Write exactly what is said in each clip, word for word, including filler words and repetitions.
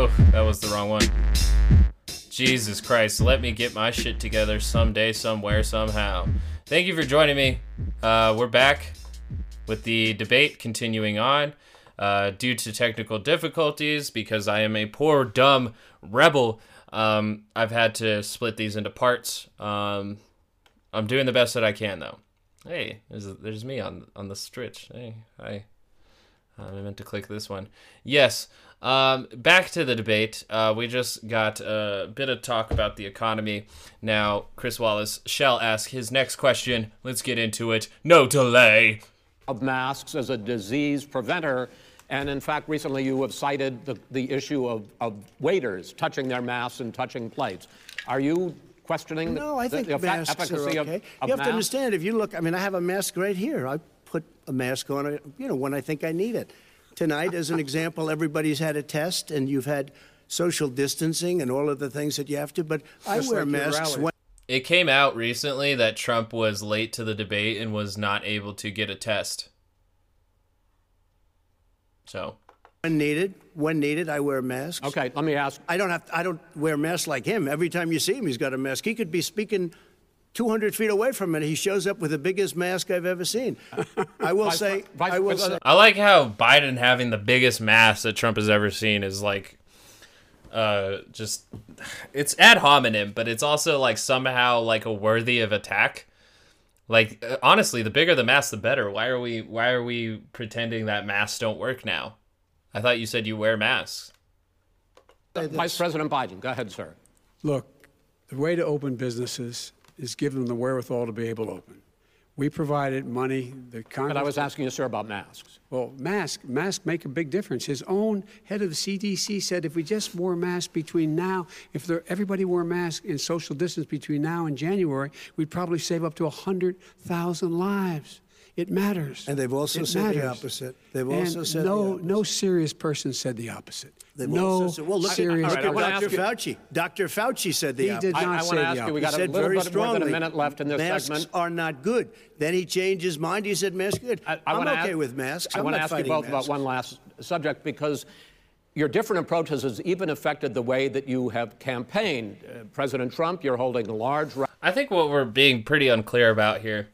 Oh, that was the wrong one. Jesus Christ, let me get my shit together someday, somewhere, somehow. Thank you for joining me. Uh, we're back with the debate continuing on uh, due to technical difficulties because I am a poor, dumb rebel. Um, I've had to split these into parts. Um, I'm doing the best that I can, though. Hey, there's, there's me on on the stretch. Hey, hi. I meant to click this one. Yes. Um, back to the debate. Uh, we just got a bit of talk about the economy. Now, Chris Wallace shall ask his next question. Let's get into it. No delay. Of masks as a disease preventer. And in fact, recently you have cited the, the issue of, of waiters touching their masks and touching plates. Are you questioning no, the, I think the, the masks efficacy are okay. of, of You have masks? to understand, if you look, I mean, I have a mask right here. I put a mask on, you know, when I think I need it. Tonight, as an example, everybody's had a test, and you've had social distancing and all of the things that you have to, but I wear masks. It came out recently that Trump was late to the debate and was not able to get a test. So, when needed, when needed, I wear masks. Okay, let me ask. I don't have. To, I don't wear masks like him. Every time you see him, he's got a mask. He could be speaking two hundred feet away from it, he shows up with the biggest mask I've ever seen. I will say, I will say. I like how Biden having the biggest mask that Trump has ever seen is like, uh, just, it's ad hominem, but it's also like somehow like a worthy of attack. Like, honestly, the bigger the mask, the better. Why are we, why are we pretending that masks don't work now? I thought you said you wear masks. Vice President Biden, go ahead, sir. Look, the way to open businesses is give them the wherewithal to be able to open. We provided money. The Congress. But I was asking you, sir, about masks. Well, masks mask make a big difference. His own head of the C D C said if we just wore masks between now, if there, everybody wore masks and social distance between now and January, we'd probably save up to one hundred thousand lives. It matters. And they've also it said matters. the opposite. They've and also said no. No serious person said the opposite. They've no also said, well, look, serious. Right, look at Doctor Fauci. Doctor Fauci said the he opposite. He did not I, I say the opposite. You, we got he a little bit more than a minute left in this masks segment. Masks are not good. Then he changed his mind. He said masks good. I, I I'm okay ask, with masks. I'm I want to ask you both masks. about one last subject because your different approaches has even affected the way that you have campaigned. Uh, President Trump, you're holding large. I think what we're being pretty unclear about here.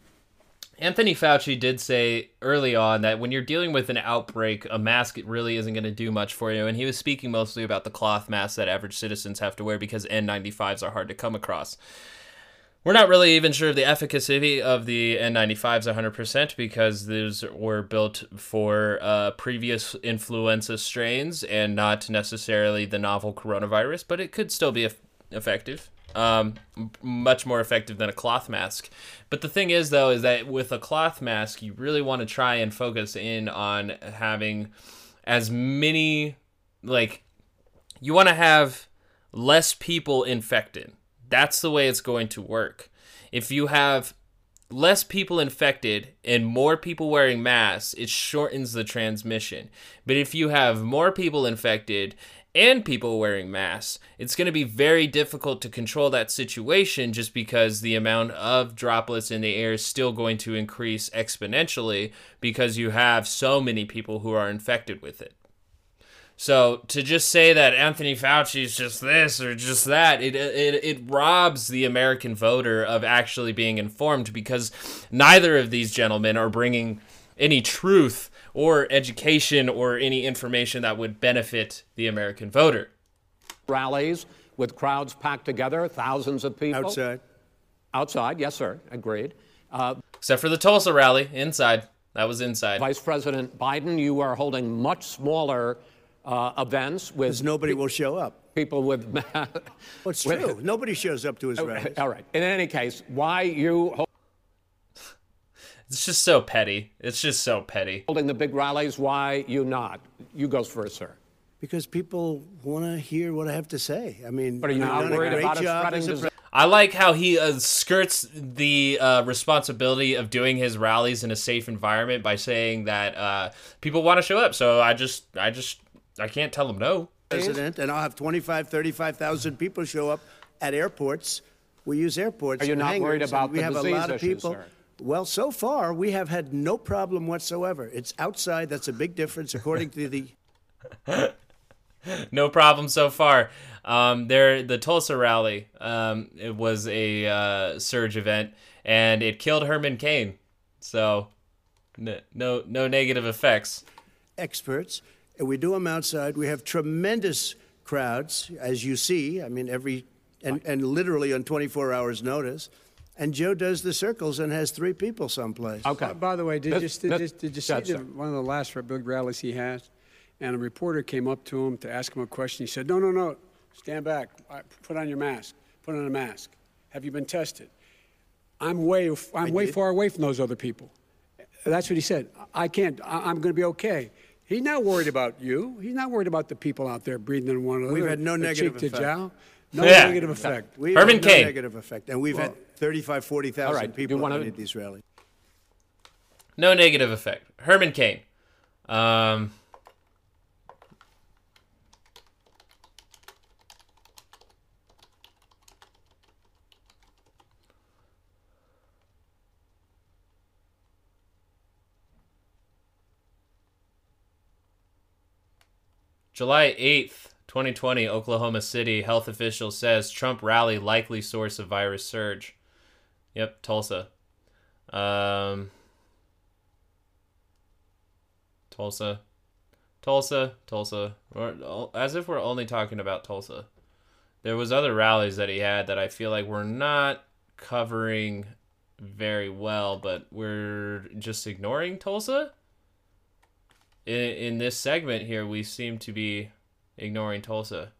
Anthony Fauci did say early on that when you're dealing with an outbreak, a mask really isn't going to do much for you. And he was speaking mostly about the cloth masks that average citizens have to wear because N ninety-fives are hard to come across. We're not really even sure of the efficacy of the N ninety-fives one hundred percent because those were built for uh, previous influenza strains and not necessarily the novel coronavirus, but it could still be effective. Um, much more effective than a cloth mask. But the thing is, though, is that with a cloth mask, you really want to try and focus in on having as many, like, you want to have less people infected. That's the way it's going to work. If you have less people infected and more people wearing masks, it shortens the transmission. But if you have more people infected and people wearing masks, it's going to be very difficult to control that situation just because the amount of droplets in the air is still going to increase exponentially because you have so many people who are infected with it. So to just say that Anthony Fauci is just this or just that, it, it it robs the American voter of actually being informed because neither of these gentlemen are bringing any truth or education or any information that would benefit the American voter. Rallies with crowds packed together, thousands of people. Outside. Outside, yes, sir. Agreed. Uh, Except for the Tulsa rally, inside. That was inside. Vice President Biden, you are holding much smaller uh, events with... Because nobody will show up. People with... Well, it's true. With, nobody shows up to his rallies. All right. In any case, why you... Hold It's just so petty. It's just so petty. Holding the big rallies, why you not? You goes first, sir. Because people want to hear what I have to say. I mean, but are you not worried about it spreading disease? I like how he uh, skirts the uh, responsibility of doing his rallies in a safe environment by saying that uh, people want to show up. So I just, I just, I can't tell them no. President, and I'll have twenty-five, thirty-five thousand people show up at airports. We use airports. Are you not worried about the disease issues, sir? We have a lot of people. Well, so far, we have had no problem whatsoever. It's outside. That's a big difference, according to the... No problem so far. Um, there, the Tulsa rally um, it was a uh, surge event, and it killed Herman Cain. So, no, no, no negative effects. Experts, and we do them outside. We have tremendous crowds, as you see. I mean, every and, and literally on twenty-four hours notice. And Joe does the circles and has three people someplace. Okay. Uh, by the way, did that, you did, that, did, did you see the, one of the last big rallies he had? And a reporter came up to him to ask him a question. He said, "No, no, no, stand back. Put on your mask. Put on a mask. Have you been tested? I'm way, I'm way far away from those other people." That's what he said. I can't. I, I'm going to be okay. He's not worried about you. He's not worried about the people out there breathing in one another. We've had no negative effect. No yeah. negative effect. We've Herman Cain. No negative effect, and we've well, had thirty-five, forty thousand right. people at these rallies. No negative effect. Herman Cain. Um, July eighth, twenty twenty, Oklahoma City health official says Trump rally likely source of virus surge. Yep, Tulsa. Um, Tulsa. Tulsa. Tulsa. As if we're only talking about Tulsa. There was other rallies that he had that I feel like we're not covering very well, but we're just ignoring Tulsa? In, in this segment here, we seem to be ignoring Tulsa.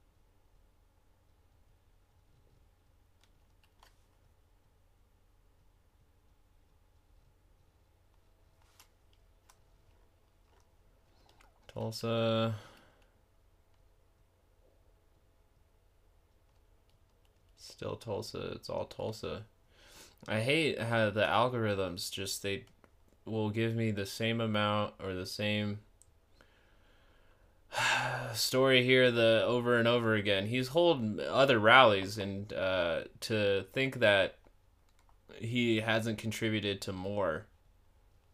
Tulsa. Still Tulsa. It's all Tulsa. I hate how the algorithms just, they will give me the same amount or the same story here the over and over again. He's holding other rallies, and uh to think that he hasn't contributed to more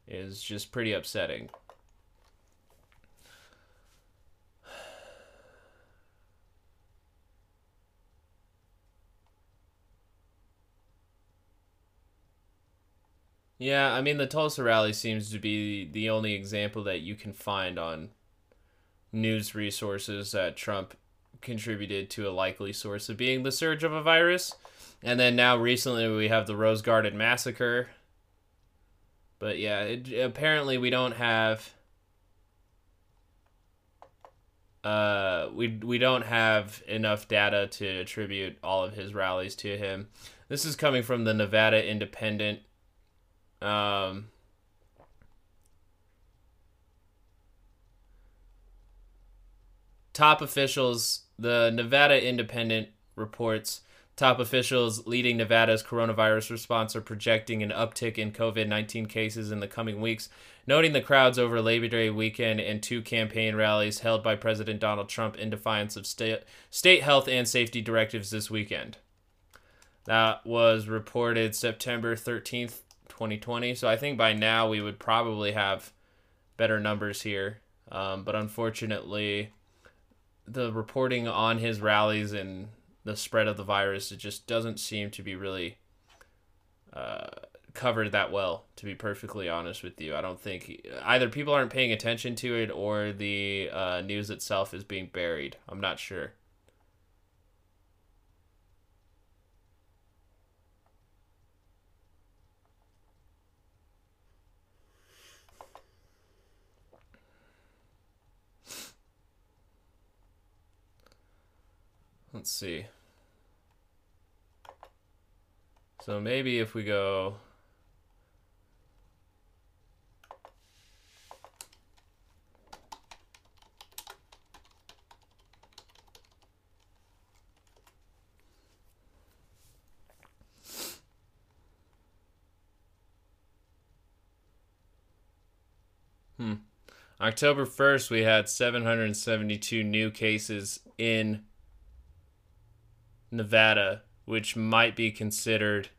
is just pretty upsetting. Yeah, I mean, the Tulsa rally seems to be the only example that you can find on news resources that Trump contributed to a likely source of being the surge of a virus. And then now recently we have the Rose Garden massacre. But yeah, it, apparently we don't have uh we we don't have enough data to attribute all of his rallies to him. This is coming from the Nevada Independent. um Top officials, the Nevada Independent reports, top officials leading Nevada's coronavirus response are projecting an uptick in COVID nineteen cases in the coming weeks, noting the crowds over Labor Day weekend and two campaign rallies held by President Donald Trump in defiance of sta- state health and safety directives this weekend. That was reported September thirteenth, twenty twenty, so I think by now we would probably have better numbers here, um, but unfortunately, the reporting on his rallies and the spread of the virus, it just doesn't seem to be really uh, covered that well, to be perfectly honest with you. I don't think either people aren't paying attention to it or the uh, news itself is being buried. I'm not sure. Let's see. So maybe if we go... Hmm. October first, we had seven hundred seventy-two new cases in Nevada, which might be considered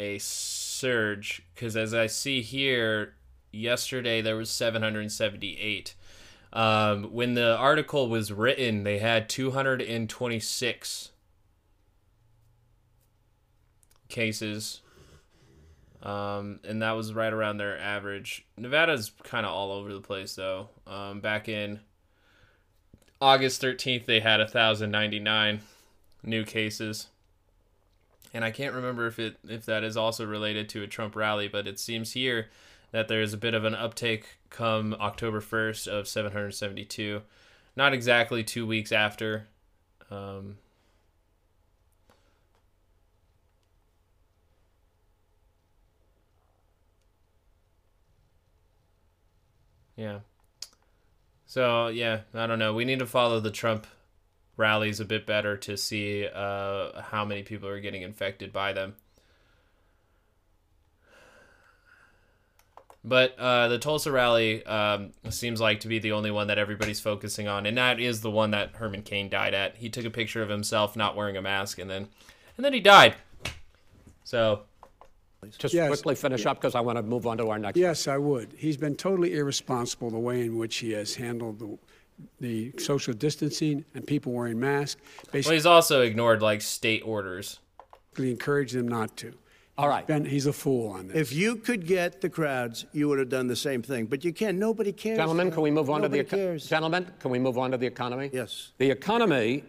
a surge, because as I see here, yesterday there was seven hundred seventy-eight. Um, when the article was written, they had two hundred twenty-six cases. Um, and that was right around their average. Nevada's kind of all over the place, though. Um, back in August thirteenth, they had one thousand ninety-nine new cases. And I can't remember if it if that is also related to a Trump rally, but it seems here that there is a bit of an uptake come October first of seven hundred seventy-two. Not exactly two weeks after. Um, yeah. So, yeah, I don't know. We need to follow the Trump rallies a bit better to see uh, how many people are getting infected by them. But uh, the Tulsa rally um, seems like to be the only one that everybody's focusing on, and that is the one that Herman Cain died at. He took a picture of himself not wearing a mask, and then and then he died. So... Just yes. quickly finish up because I want to move on to our next. Yes, one. I would. He's been totally irresponsible the way in which he has handled the, the social distancing and people wearing masks. Basically, well, he's also ignored like state orders. Encouraged them not to. All right. Ben, he's a fool on this. If you could get the crowds, you would have done the same thing. But you can't. Nobody cares. Gentlemen, can we move on Nobody to the cares. Gentlemen, can we move on to the economy? Yes. The economy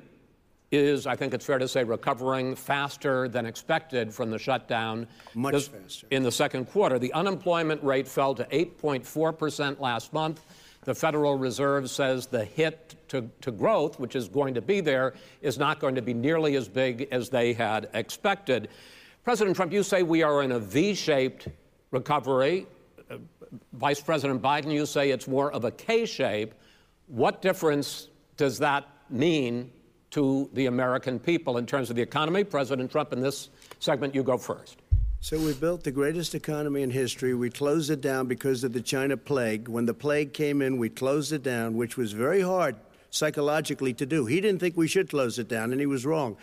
is, I think it's fair to say, recovering faster than expected from the shutdown. Much this, faster. In the second quarter, the unemployment rate fell to eight point four percent last month. The Federal Reserve says the hit to, to growth, which is going to be there, is not going to be nearly as big as they had expected. President Trump, you say we are in a V-shaped recovery. Vice President Biden, you say it's more of a K-shape. What difference does that mean to the American people in terms of the economy? President Trump, in this segment, you go first. So we built the greatest economy in history. We closed it down because of the China plague. When the plague came in, we closed it down, which was very hard psychologically to do. He didn't think we should close it down, and he was wrong.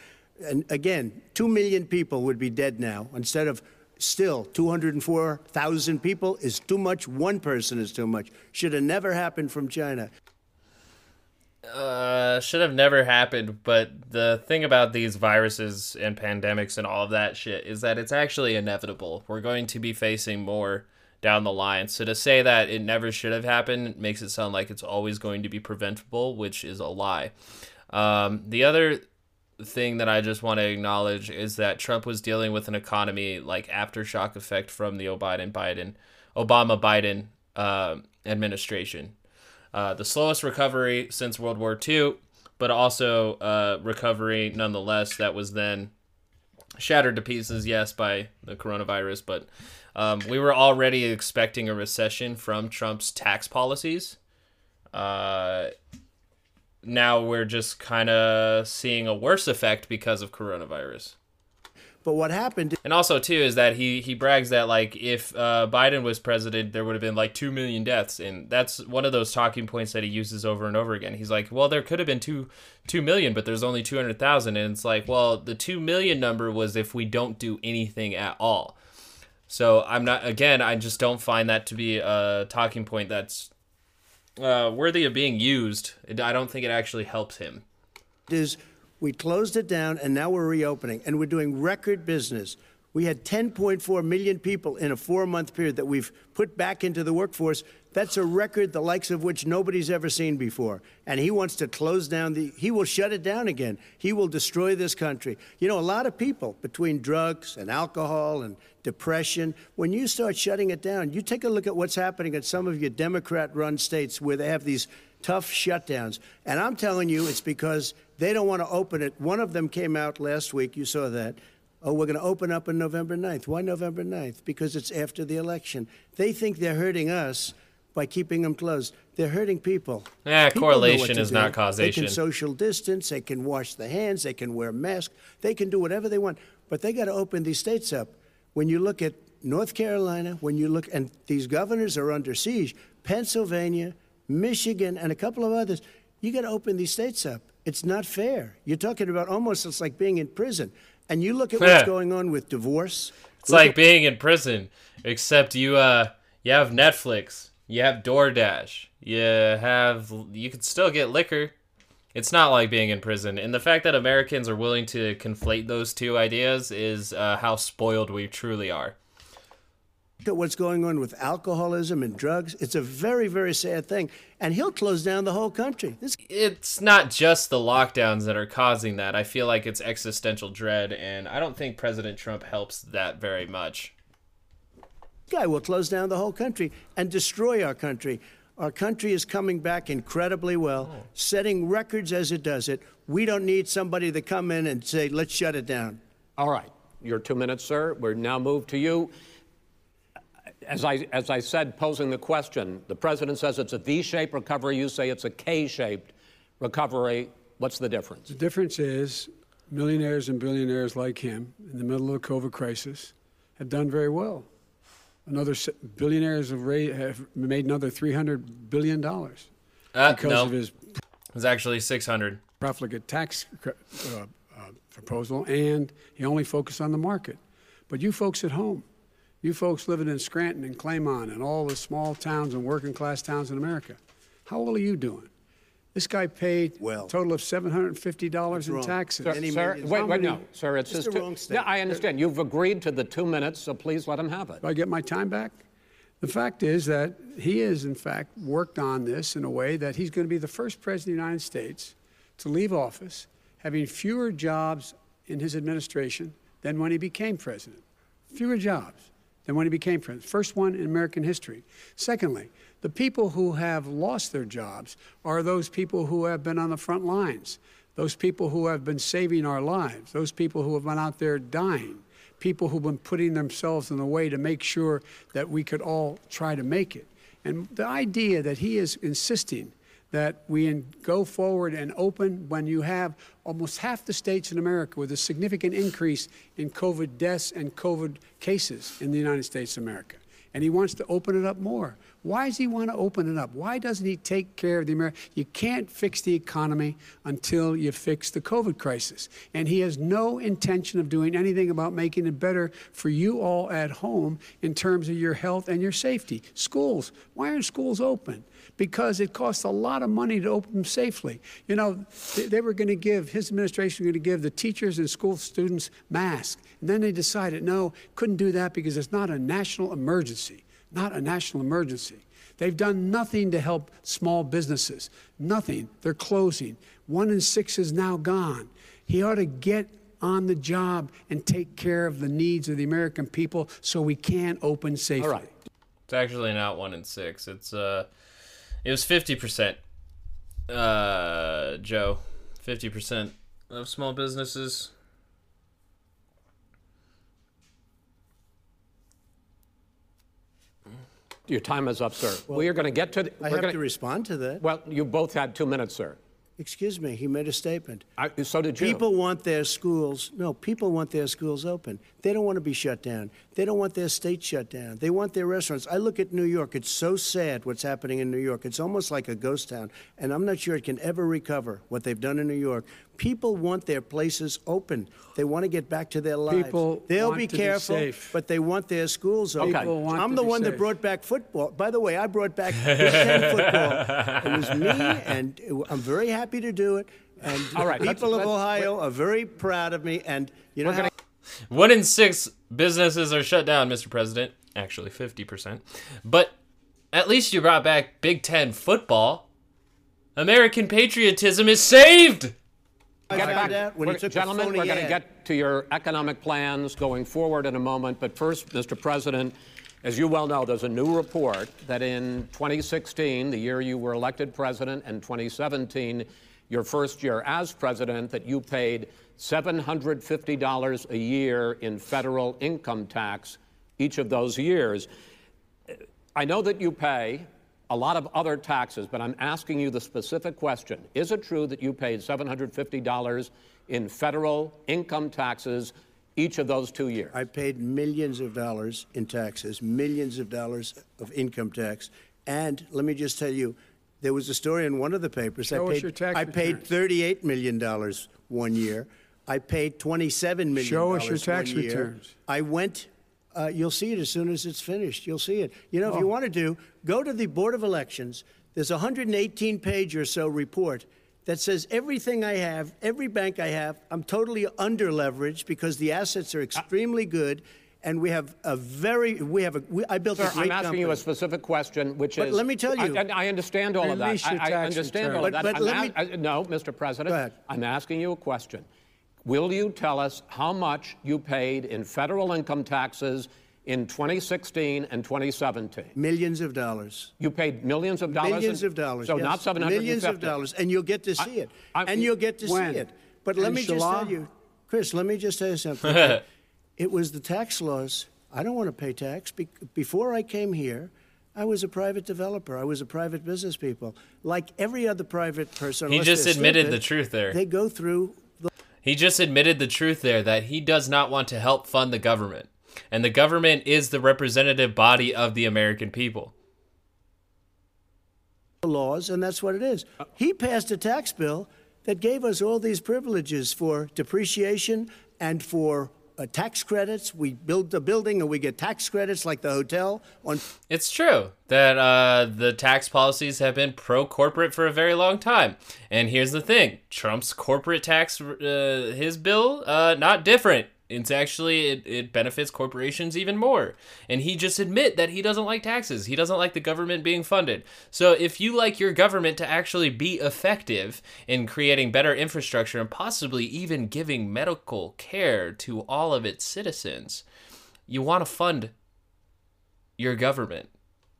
And again, two million people would be dead now. Instead of still two hundred four thousand people is too much. One person is too much. Should have never happened from China. Uh, should have never happened, but the thing about these viruses and pandemics and all of that shit is that it's actually inevitable. We're going to be facing more down the line. So to say that it never should have happened makes it sound like it's always going to be preventable, which is a lie. Um, the other thing that I just want to acknowledge is that Trump was dealing with an economy like aftershock effect from the Obama-Biden Obama-Biden uh, administration. Uh, the slowest recovery since World War Two, but also uh, recovery nonetheless that was then shattered to pieces, yes, by the coronavirus. But um, we were already expecting a recession from Trump's tax policies. Uh, now we're just kind of seeing a worse effect because of coronavirus. But what happened... And also, too, is that he, he brags that, like, if uh, Biden was president, there would have been, like, two million deaths. And that's one of those talking points that he uses over and over again. He's like, well, there could have been two, two million, but there's only two hundred thousand. And it's like, well, the two million number was if we don't do anything at all. So I'm not... Again, I just don't find that to be a talking point that's uh, worthy of being used. I don't think it actually helps him. It is... We closed it down, and now we're reopening, and we're doing record business. We had ten point four million people in a four-month period that we've put back into the workforce. That's a record the likes of which nobody's ever seen before. And he wants to close down the... He will shut it down again. He will destroy this country. You know, a lot of people, between drugs and alcohol and depression, when you start shutting it down, you take a look at what's happening at some of your Democrat-run states where they have these tough shutdowns. And I'm telling you, it's because... They don't want to open it. One of them came out last week. You saw that. Oh, we're going to open up on November ninth. Why November ninth? Because it's after the election. They think they're hurting us by keeping them closed. They're hurting people. Yeah, correlation is not causation. They can social distance. They can wash their hands. They can wear masks. They can do whatever they want. But they got to open these states up. When you look at North Carolina, when you look, and these governors are under siege, Pennsylvania, Michigan, and a couple of others, you got to open these states up. It's not fair. You're talking about almost it's like being in prison. And you look at what's going on with divorce. It's like being in prison, except you uh, you have Netflix. You have DoorDash. You have, you can still get liquor. It's not like being in prison. And the fact that Americans are willing to conflate those two ideas is uh, how spoiled we truly are. Look at what's going on with alcoholism and drugs. It's a very, very sad thing. And he'll close down the whole country. This- it's not just the lockdowns that are causing that. I feel like it's existential dread, and I don't think President Trump helps that very much. Guy will close down the whole country and destroy our country. Our country is coming back incredibly well, oh. setting records as it does it. We don't need somebody to come in and say, let's shut it down. All right. Your two minutes, sir. We're now moved to you. As I as I said, posing the question, the president says it's a V-shaped recovery. You say it's a K-shaped recovery. What's the difference? The difference is millionaires and billionaires like him in the middle of the COVID crisis have done very well. Another billionaires have, ra- have made another three hundred billion dollars uh, because no. of his it was actually six hundred profligate tax uh, uh, proposal, and he only focused on the market. But you folks at home, you folks living in Scranton and Claymont and all the small towns and working-class towns in America, how well are you doing? This guy paid well, a total of seven hundred fifty dollars in taxes. Sir, sir, wait, wait, many, no. Sir, it's, it's just the wrong two, yeah, I understand. You've agreed to the two minutes, so please let him have it. Do I get my time back? The fact is that he has, in fact, worked on this in a way that he's going to be the first president of the United States to leave office, having fewer jobs in his administration than when he became president. Fewer jobs than when he became president. First one in American history. Secondly, the people who have lost their jobs are those people who have been on the front lines, those people who have been saving our lives, those people who have been out there dying, people who've been putting themselves in the way to make sure that we could all try to make it. And the idea that he is insisting that we go forward and open when you have almost half the states in America with a significant increase in COVID deaths and COVID cases in the United States of America. And he wants to open it up more. Why does he want to open it up? Why doesn't he take care of the America? You can't fix the economy until you fix the COVID crisis. And he has no intention of doing anything about making it better for you all at home in terms of your health and your safety. Schools. Why aren't schools open? Because it costs a lot of money to open them safely. You know, they, they were going to give, his administration was going to give the teachers and school students masks. And then they decided, no, couldn't do that because it's not a national emergency. Not a national emergency. They've done nothing to help small businesses. Nothing. They're closing. One in six is now gone. He ought to get on the job and take care of the needs of the American people so we can open safely. All right. It's actually not one in six. It's uh, it was fifty percent, uh, Joe. fifty percent of small businesses. Your time is up, sir. Well, we are going to get to... The, I have gonna, to respond to that. Well, you both had two minutes, sir. Excuse me. He made a statement. I, so did you. People want their schools... No, people want their schools open. They don't want to be shut down. They don't want their state shut down. They want their restaurants. I look at New York. It's so sad what's happening in New York. It's almost like a ghost town. And I'm not sure it can ever recover what they've done in New York. People want their places open. They want to get back to their lives. People They'll want be to careful, be safe. But they want their schools open. Okay. I'm the one safe. that brought back football. By the way, I brought back Big Ten football. It was me, and it, I'm very happy to do it. And All right, people of Ohio wait. are very proud of me. And you know, how- one in six businesses are shut down, Mister President. Actually, fifty percent. But at least you brought back Big Ten football. American patriotism is saved. Get back. When we're, gentlemen, we're going to get to your economic plans going forward in a moment. But first, Mister President, as you well know, there's a new report that in twenty sixteen, the year you were elected president, and twenty seventeen, your first year as president, that you paid seven hundred fifty dollars a year in federal income tax each of those years. I know that you pay a lot of other taxes, but I'm asking you the specific question. Is it true that you paid seven hundred fifty dollars in federal income taxes each of those two years? I paid millions of dollars in taxes, millions of dollars of income tax. And let me just tell you, there was a story in one of the papers. Show I paid, us your tax I paid thirty-eight million dollars one year. I paid twenty-seven million dollars one year. Show us your tax returns. I went Uh, you'll see it as soon as it's finished. You'll see it. You know, oh. if you want to do, go to the Board of Elections. There's a one hundred eighteen page or so report that says everything I have, every bank I have, I'm totally under-leveraged because the assets are extremely good. And we have a very, we have a, we, I built Sir, a great I'm asking company. you a specific question, which but is. let me tell you. I, I understand all of that. I, I understand all of that. But, but let me, no, Mister President, I'm asking you a question. Will you tell us how much you paid in federal income taxes in twenty sixteen and twenty seventeen? Millions of dollars. You paid millions of dollars? Millions in, of dollars, So yes. not seven hundred fifty. Millions of dollars, and you'll get to see it. I, I, and you'll get to when? see it. But in let me Shala? just tell you, Chris, let me just tell you something. It was the tax laws. I don't want to pay tax. Be before I came here, I was a private developer. I was a private business people. Like every other private person. He just admitted stupid, the truth there. They go through. The he just admitted the truth there that he does not want to help fund the government. And the government is the representative body of the American people. The laws, and that's what it is. He passed a tax bill that gave us all these privileges for depreciation and for Uh, tax credits. We build the building and we get tax credits like the hotel. On It's true that uh, the tax policies have been pro-corporate for a very long time. And here's the thing. Trump's corporate tax, uh, his bill, uh, not different. It's actually, it, it benefits corporations even more. And he just admit that he doesn't like taxes. He doesn't like the government being funded. So if you like your government to actually be effective in creating better infrastructure and possibly even giving medical care to all of its citizens, you want to fund your government.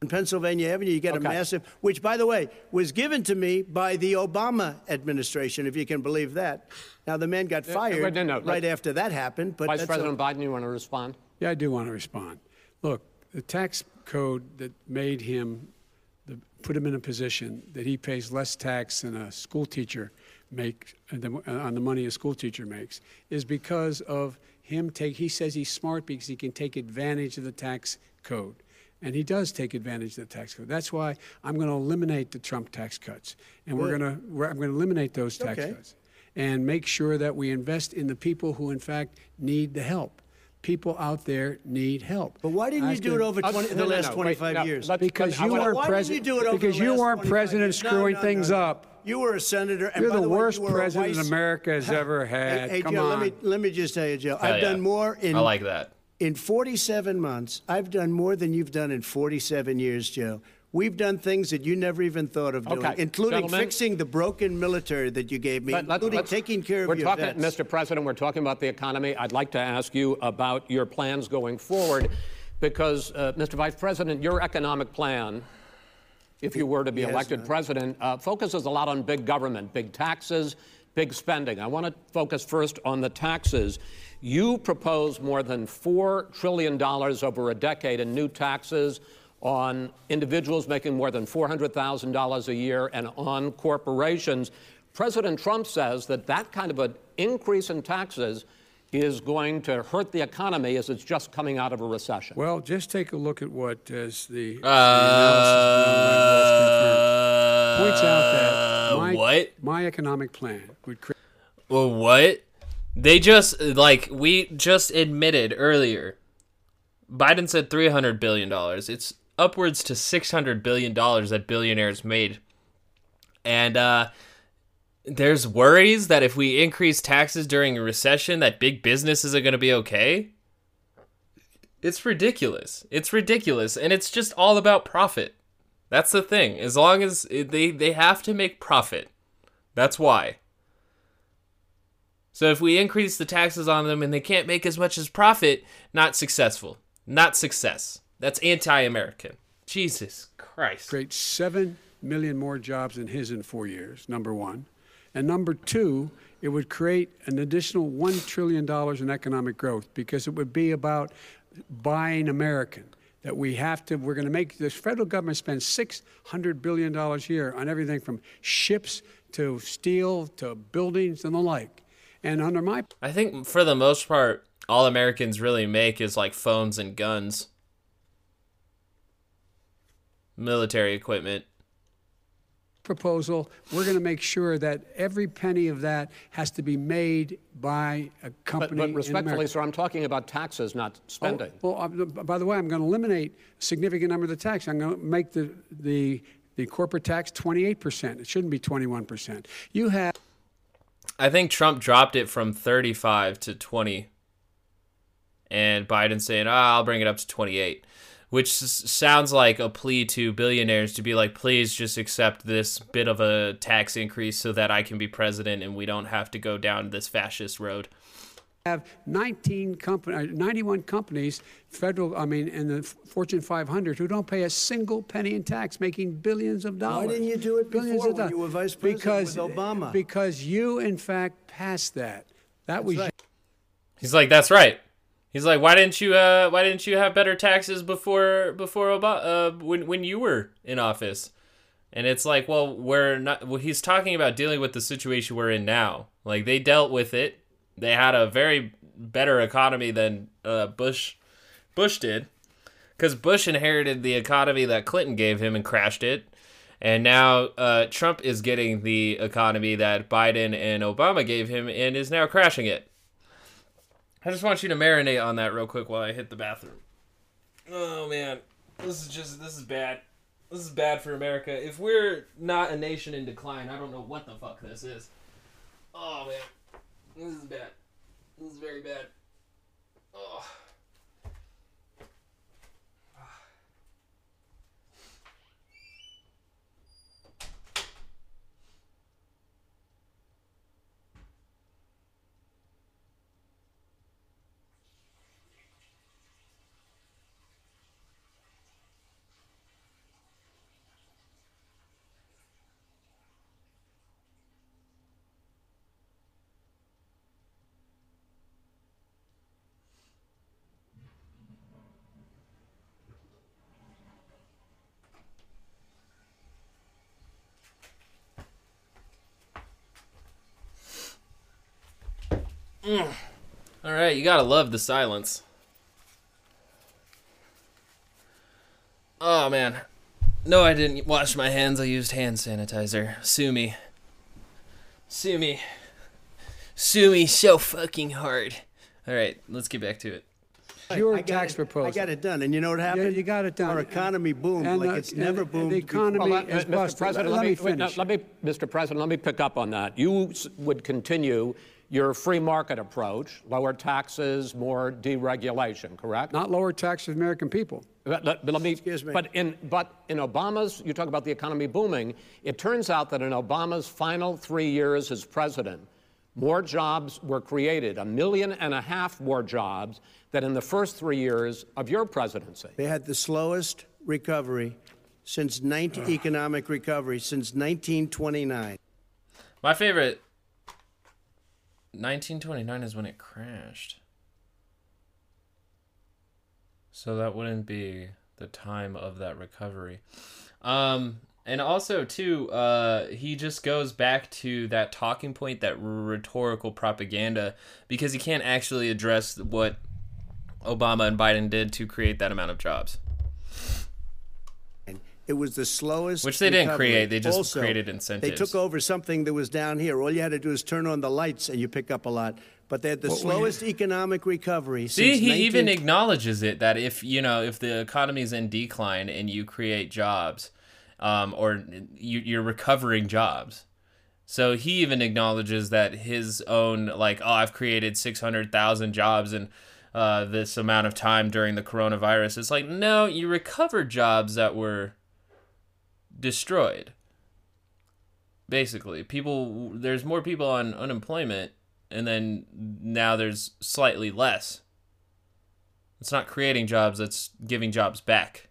In Pennsylvania Avenue, you get okay. a massive, which, by the way, was given to me by the Obama administration, if you can believe that. Now, the man got fired no, no, no, right after that happened. But Vice President a... Biden, you want to respond? Yeah, I do want to respond. Look, the tax code that made him, the, put him in a position that he pays less tax than a school teacher makes, on the money a school teacher makes, is because of him take, he says he's smart because he can take advantage of the tax code. And he does take advantage of the tax code. That's why I'm going to eliminate the Trump tax cuts. And we're going to, we're, I'm going to eliminate those tax okay. cuts and make sure that we invest in the people who, in fact, need the help. People out there need help. But why didn't you do it over the last twenty-five years? Because you weren't president. Because you weren't president screwing no, no, things no, no. up. You were a senator. And You're by the, the way, worst you were president vice... America has ever had. Hey, hey, Come Joe, on. Let me, let me just tell you, Joe. Hell I've yeah. done more in. I like that. In forty-seven months, I've done more than you've done in forty-seven years, Joe. We've done things that you never even thought of doing, okay. including Gentlemen, fixing the broken military that you gave me, let, let, including taking care of we're your talking, vets. Mister President, we're talking about the economy. I'd like to ask you about your plans going forward because, uh, Mister Vice President, your economic plan, if you were to be yes, elected no. president, uh, focuses a lot on big government, big taxes, big spending. I want to focus first on the taxes. You propose more than four trillion dollars over a decade in new taxes on individuals making more than four hundred thousand dollars a year and on corporations. President Trump says that that kind of an increase in taxes is going to hurt the economy as it's just coming out of a recession. Well, just take a look at what as the, uh, the analysis points out that my, what? my economic plan would create... Well, what? They just, like, we just admitted earlier, Biden said three hundred billion dollars. It's upwards to six hundred billion dollars that billionaires made. And uh, there's worries that if we increase taxes during a recession, that big business isn't going to be okay. It's ridiculous. It's ridiculous. And it's just all about profit. That's the thing. As long as they, they have to make profit. That's why. So if we increase the taxes on them and they can't make as much as profit, not successful. Not success. That's anti-American. Jesus Christ. Create seven million more jobs than his in four years, number one. And number two, it would create an additional one trillion dollars in economic growth because it would be about buying American. That we have to, we're going to make, this federal government spends six hundred billion dollars a year on everything from ships to steel to buildings and the like. And under my... I think for the most part, all Americans really make is like phones and guns. Military equipment. proposal, we're going to make sure that every penny of that has to be made by a company But, but respectfully, sir, I'm talking about taxes, not spending. Oh, well, uh, by the way, I'm going to eliminate a significant number of the tax. I'm going to make the, the, the corporate tax twenty-eight percent. It shouldn't be twenty-one percent. You have... I think Trump dropped it from thirty-five to twenty. And Biden saying, oh, I'll bring it up to twenty-eight, which sounds like a plea to billionaires to be like, please just accept this bit of a tax increase so that I can be president and we don't have to go down this fascist road. Have nineteen companies, ninety-one companies, federal, I mean, in the Fortune five hundred, who don't pay a single penny in tax, making billions of dollars. Why didn't you do it billions before of when you were vice president because, with Obama? Because you, in fact, passed that. That that's was. Right. He's like, that's right. He's like, why didn't you? Uh, why didn't you have better taxes before before Obama, uh, when when you were in office? And it's like, well, we're not. Well, he's talking about dealing with the situation we're in now. Like they dealt with it. They had a very better economy than uh, Bush, Bush did, because Bush inherited the economy that Clinton gave him and crashed it, and now uh, Trump is getting the economy that Biden and Obama gave him and is now crashing it. I just want you to marinate on that real quick while I hit the bathroom. Oh man, this is just this is bad. This is bad for America. If we're not a nation in decline, I don't know what the fuck this is. Oh man. This is bad. This is very bad. Oh. All right, you gotta love the silence. Oh, man. No, I didn't wash my hands. I used hand sanitizer. Sue me. Sue me. Sue me so fucking hard. All right, let's get back to it. Your tax it, proposal. I got it done, and you know what happened? Yeah, you got it done. Our economy boomed and like the, it's never and boomed. The economy well, is Mister busted. President, let, let me finish. Wait, no, let me, Mister President, let me pick up on that. You would continue your free market approach, lower taxes, more deregulation, correct? Not lower taxes to the American people. But, let, but let me, Excuse me. But in, but in Obama's, you talk about the economy booming, it turns out that in Obama's final three years as president, more jobs were created, a million and a half more jobs than in the first three years of your presidency. They had the slowest recovery since nineteen economic recovery since nineteen twenty-nine. My favorite... nineteen twenty-nine is when it crashed. So that wouldn't be the time of that recovery. Um, and also, too, uh, he just goes back to that talking point, that rhetorical propaganda, because he can't actually address what Obama and Biden did to create that amount of jobs. It was the slowest Which they didn't recovery. create. They just also, created incentives. They took over something that was down here. All you had to do is turn on the lights and you pick up a lot. But they had the what slowest economic recovery See, since he nineteen- even acknowledges it, that if, you know, if the economy is in decline and you create jobs um, or you, you're recovering jobs. So he even acknowledges that his own, like, oh, I've created six hundred thousand jobs and uh, this amount of time during the coronavirus. It's like, no, you recovered jobs that were... destroyed. Basically, people there's more people on unemployment, and then now there's slightly less. It's not creating jobs, it's giving jobs back.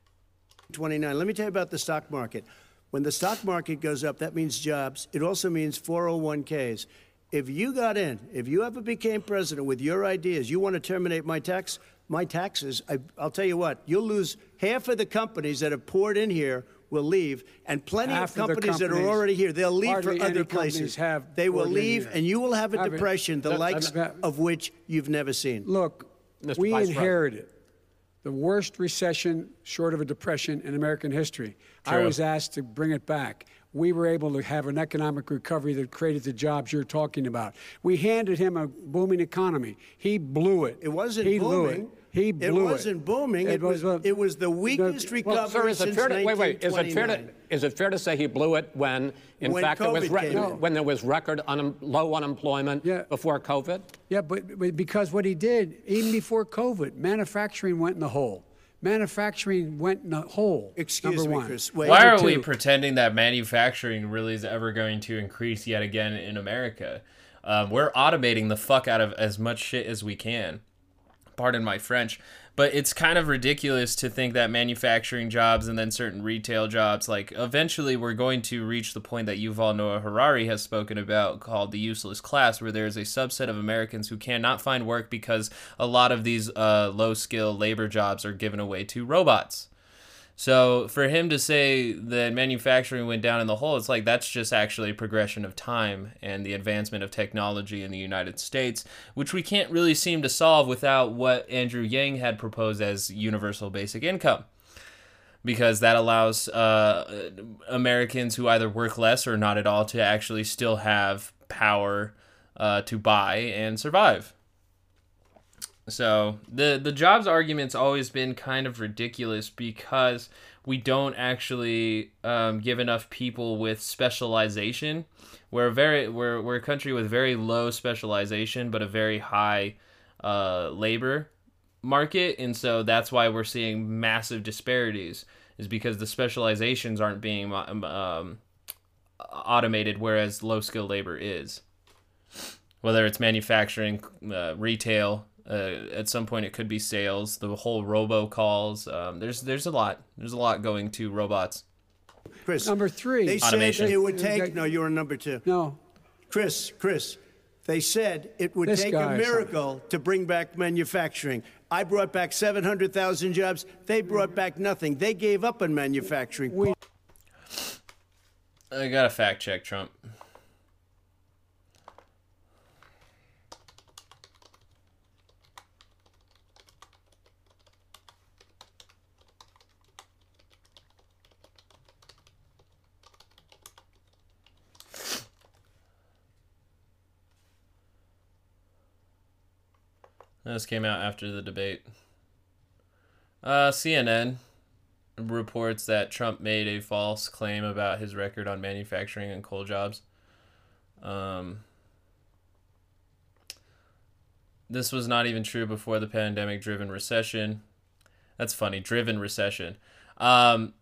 twenty-nine. Let me tell you about the stock market. When the stock market goes up, that means jobs. It also means four oh one k's. If you got in, if you ever became president with your ideas, you want to terminate my tax, my taxes, I, I'll tell you what, you'll lose half of the companies that have poured in here will leave, and plenty Half of companies, companies that are already here, they'll leave for other places. Have they will leave, here. And you will have a have depression, it. the no, likes no, no, no. of which you've never seen. Look, Mister we Vice inherited President. the worst recession, short of a depression, in American history. True. I was asked to bring it back. we were able to have an economic recovery that created the jobs you're talking about. We handed him a booming economy. He blew it. It wasn't he booming. Blew it. He blew it. It wasn't booming. It, it was. was uh, it was the weakest recovery well, sir, is it since fair to, Wait, wait. Is it fair to is it fair to say he blew it when, in when fact, there was re no. when there was record un low unemployment yeah. before COVID? Yeah, but, but because what he did, even before COVID, manufacturing went in the hole. Manufacturing went in a hole. Excuse me, Chris. Wait, Why are two. we pretending that manufacturing really is ever going to increase yet again in America? Um, we're automating the fuck out of as much shit as we can. Pardon my French, but it's kind of ridiculous to think that manufacturing jobs and then certain retail jobs, like eventually we're going to reach the point that Yuval Noah Harari has spoken about called the useless class, where there is a subset of Americans who cannot find work because a lot of these uh, low-skill labor jobs are given away to robots. So for him to say that manufacturing went down in the hole, it's like that's just actually a progression of time and the advancement of technology in the United States, which we can't really seem to solve without what Andrew Yang had proposed as universal basic income, because that allows uh, Americans who either work less or not at all to actually still have power uh, to buy and survive. So the, the jobs argument's always been kind of ridiculous because we don't actually um, give enough people with specialization. We're a very we're we're a country with very low specialization but a very high uh, labor market, and so that's why we're seeing massive disparities, is because the specializations aren't being um, automated, whereas low skill labor is. Whether it's manufacturing, uh, retail. Uh, at some point, it could be sales. The whole robocalls. Um, there's there's a lot. There's a lot going to robots. Chris, number three. They automation. said it would take. No, you're number two. No, Chris, Chris. They said it would this take a miracle to bring back manufacturing. I brought back seven hundred thousand jobs. They brought back nothing. They gave up on manufacturing. We I gotta fact check Trump. This came out after the debate. Uh, C N N reports that Trump made a false claim about his record on manufacturing and coal jobs. Um, this was not even true before the pandemic-driven recession. That's funny, driven recession. Um,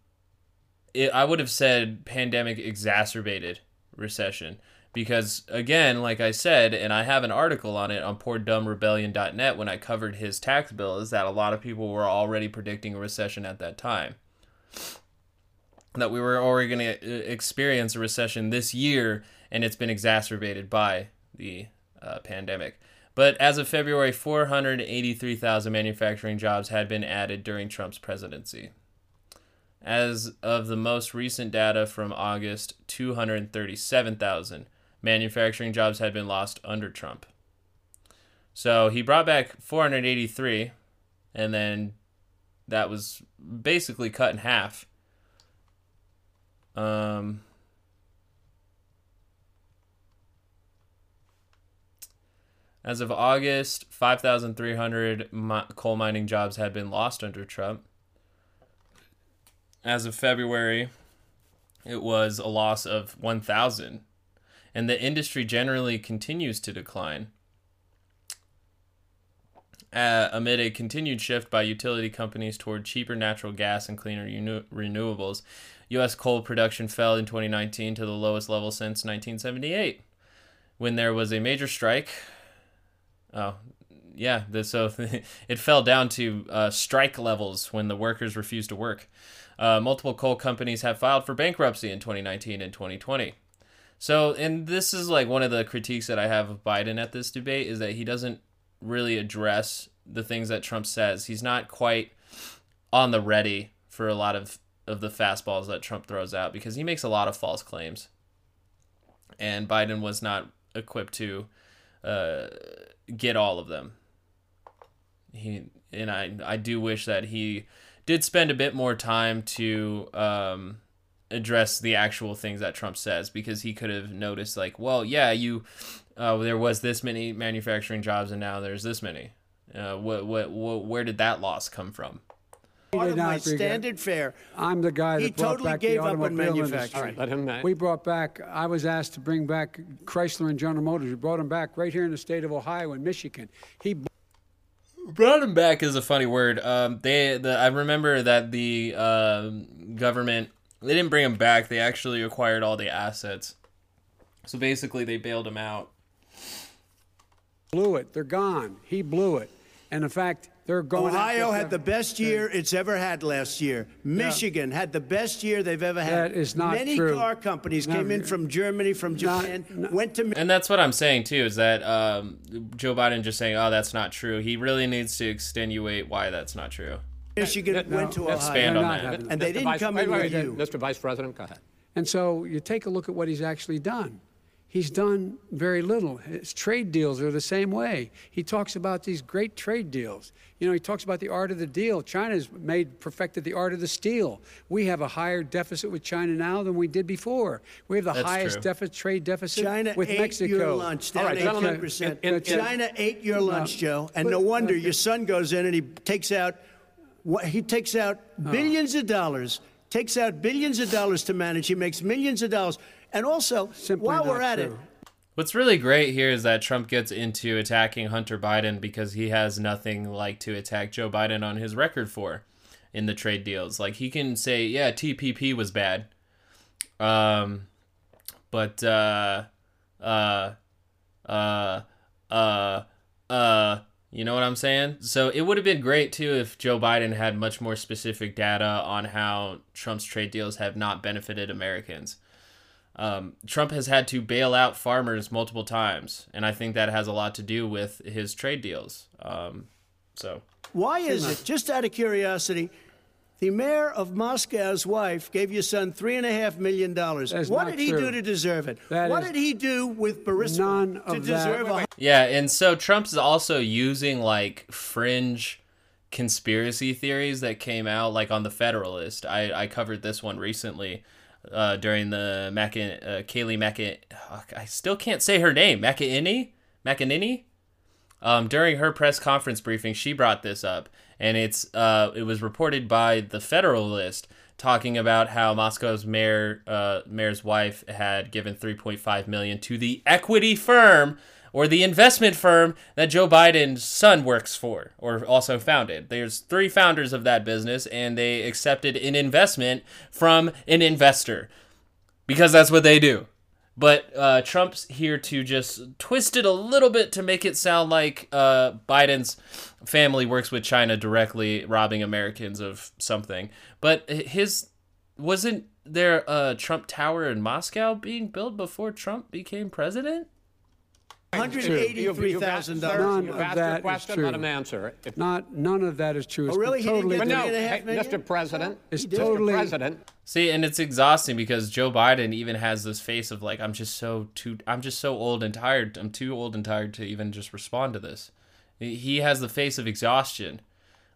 it, I would have said pandemic-exacerbated recession. Because, again, like I said, and I have an article on it on poor dumb rebellion dot net when I covered his tax bill, is that a lot of people were already predicting a recession at that time. That we were already going to experience a recession this year, and it's been exacerbated by the uh, pandemic. But as of February, four hundred eighty-three thousand manufacturing jobs had been added during Trump's presidency. As of the most recent data from August, two hundred thirty-seven thousand. Manufacturing jobs had been lost under Trump. So he brought back four hundred eighty-three, and then that was basically cut in half. Um, as of August, five thousand three hundred coal mining jobs had been lost under Trump. As of February, it was a loss of one thousand. And the industry generally continues to decline uh, amid a continued shift by utility companies toward cheaper natural gas and cleaner renew renewables. U S coal production fell in twenty nineteen to the lowest level since nineteen seventy-eight, when there was a major strike. Oh, yeah. The, so it fell down to uh, strike levels when the workers refused to work. Uh, multiple coal companies have filed for bankruptcy in twenty nineteen and twenty twenty. So, and this is like one of the critiques that I have of Biden at this debate, is that he doesn't really address the things that Trump says. He's not quite on the ready for a lot of, of the fastballs that Trump throws out, because he makes a lot of false claims. And Biden was not equipped to uh, get all of them. He and I, I do wish that he did spend a bit more time to um, address the actual things that Trump says, because he could have noticed, like, well, yeah, you, uh, there was this many manufacturing jobs and now there's this many. Uh, what, what, what, where did that loss come from? Part of my standard fare. I'm the guy that he brought totally back gave the automobile up on industry. All right, let him know. We brought back, I was asked to bring back Chrysler and General Motors. We brought them back right here in the state of Ohio and Michigan. He brought them back is a funny word. Um, they, the, I remember that the uh, government, they didn't bring them back. They actually acquired all the assets. So basically they bailed them out. Blew it. They're gone. He blew it. And in fact, they're going. Ohio had the best year it's ever had last year. Michigan yeah. had the best year they've ever had. That is not Many true. Many car companies Never. came in from Germany, from Japan, not, not. went to. And that's what I'm saying too, is that um, Joe Biden just saying, "Oh, that's not true." He really needs to extenuate why that's not true. Michigan that, went no, to Ohio, on that. and they Mister didn't Vice, come in with you, Mister Vice President. Go ahead. And so you take a look at what he's actually done. He's done very little. His trade deals are the same way. He talks about these great trade deals. You know, he talks about the art of the deal. China's made, perfected the art of the steal. We have a higher deficit with China now than we did before. We have the That's highest deficit, trade deficit China with ate Mexico. Your lunch, down All right, eighteen percent. In, in, in, China ate your lunch, Joe, and but, no wonder okay. your son goes in and he takes out he takes out billions oh. of dollars, takes out billions of dollars to manage. He makes millions of dollars. And also, Simply while we're at true. it, what's really great here is that Trump gets into attacking Hunter Biden because he has nothing like to attack Joe Biden on his record for in the trade deals. Like, he can say, yeah, T P P was bad. Um, but, uh, uh, uh, uh, uh, you know what I'm saying? So it would have been great, too, if Joe Biden had much more specific data on how Trump's trade deals have not benefited Americans. Um, Trump has had to bail out farmers multiple times, and I think that has a lot to do with his trade deals. Um, so why is it, just out of curiosity, the mayor of Moscow's wife gave your son three and a half million dollars? What did he do to deserve it? What did he do with Burisma to deserve it? Yeah, and so Trump's also using like fringe conspiracy theories that came out, like on the Federalist. I, I covered this one recently. Uh, during the Macan, uh, Kaylee Macan, uh, I still can't say her name, McEnany, McEnany. Um, during her press conference briefing, she brought this up, and it's uh, it was reported by the Federalist talking about how Moscow's mayor, uh, mayor's wife, had given three point five million dollars to the equity firm or the investment firm that Joe Biden's son works for or also founded. There's three founders of that business, and they accepted an investment from an investor because that's what they do. But uh, Trump's here to just twist it a little bit to make it sound like uh, Biden's family works with China directly, robbing Americans of something. But his wasn't there a Trump Tower in Moscow being built before Trump became president? one hundred eighty-three thousand dollars. You've asked your question, let him answer it. If not, none of that is true. It's oh, really? Totally he didn't get three and a half million? Mister President, it's totally. Mister President. See, and it's exhausting because Joe Biden even has this face of like, I'm just so too, I'm just so old and tired. I'm too old and tired to even just respond to this. He has the face of exhaustion,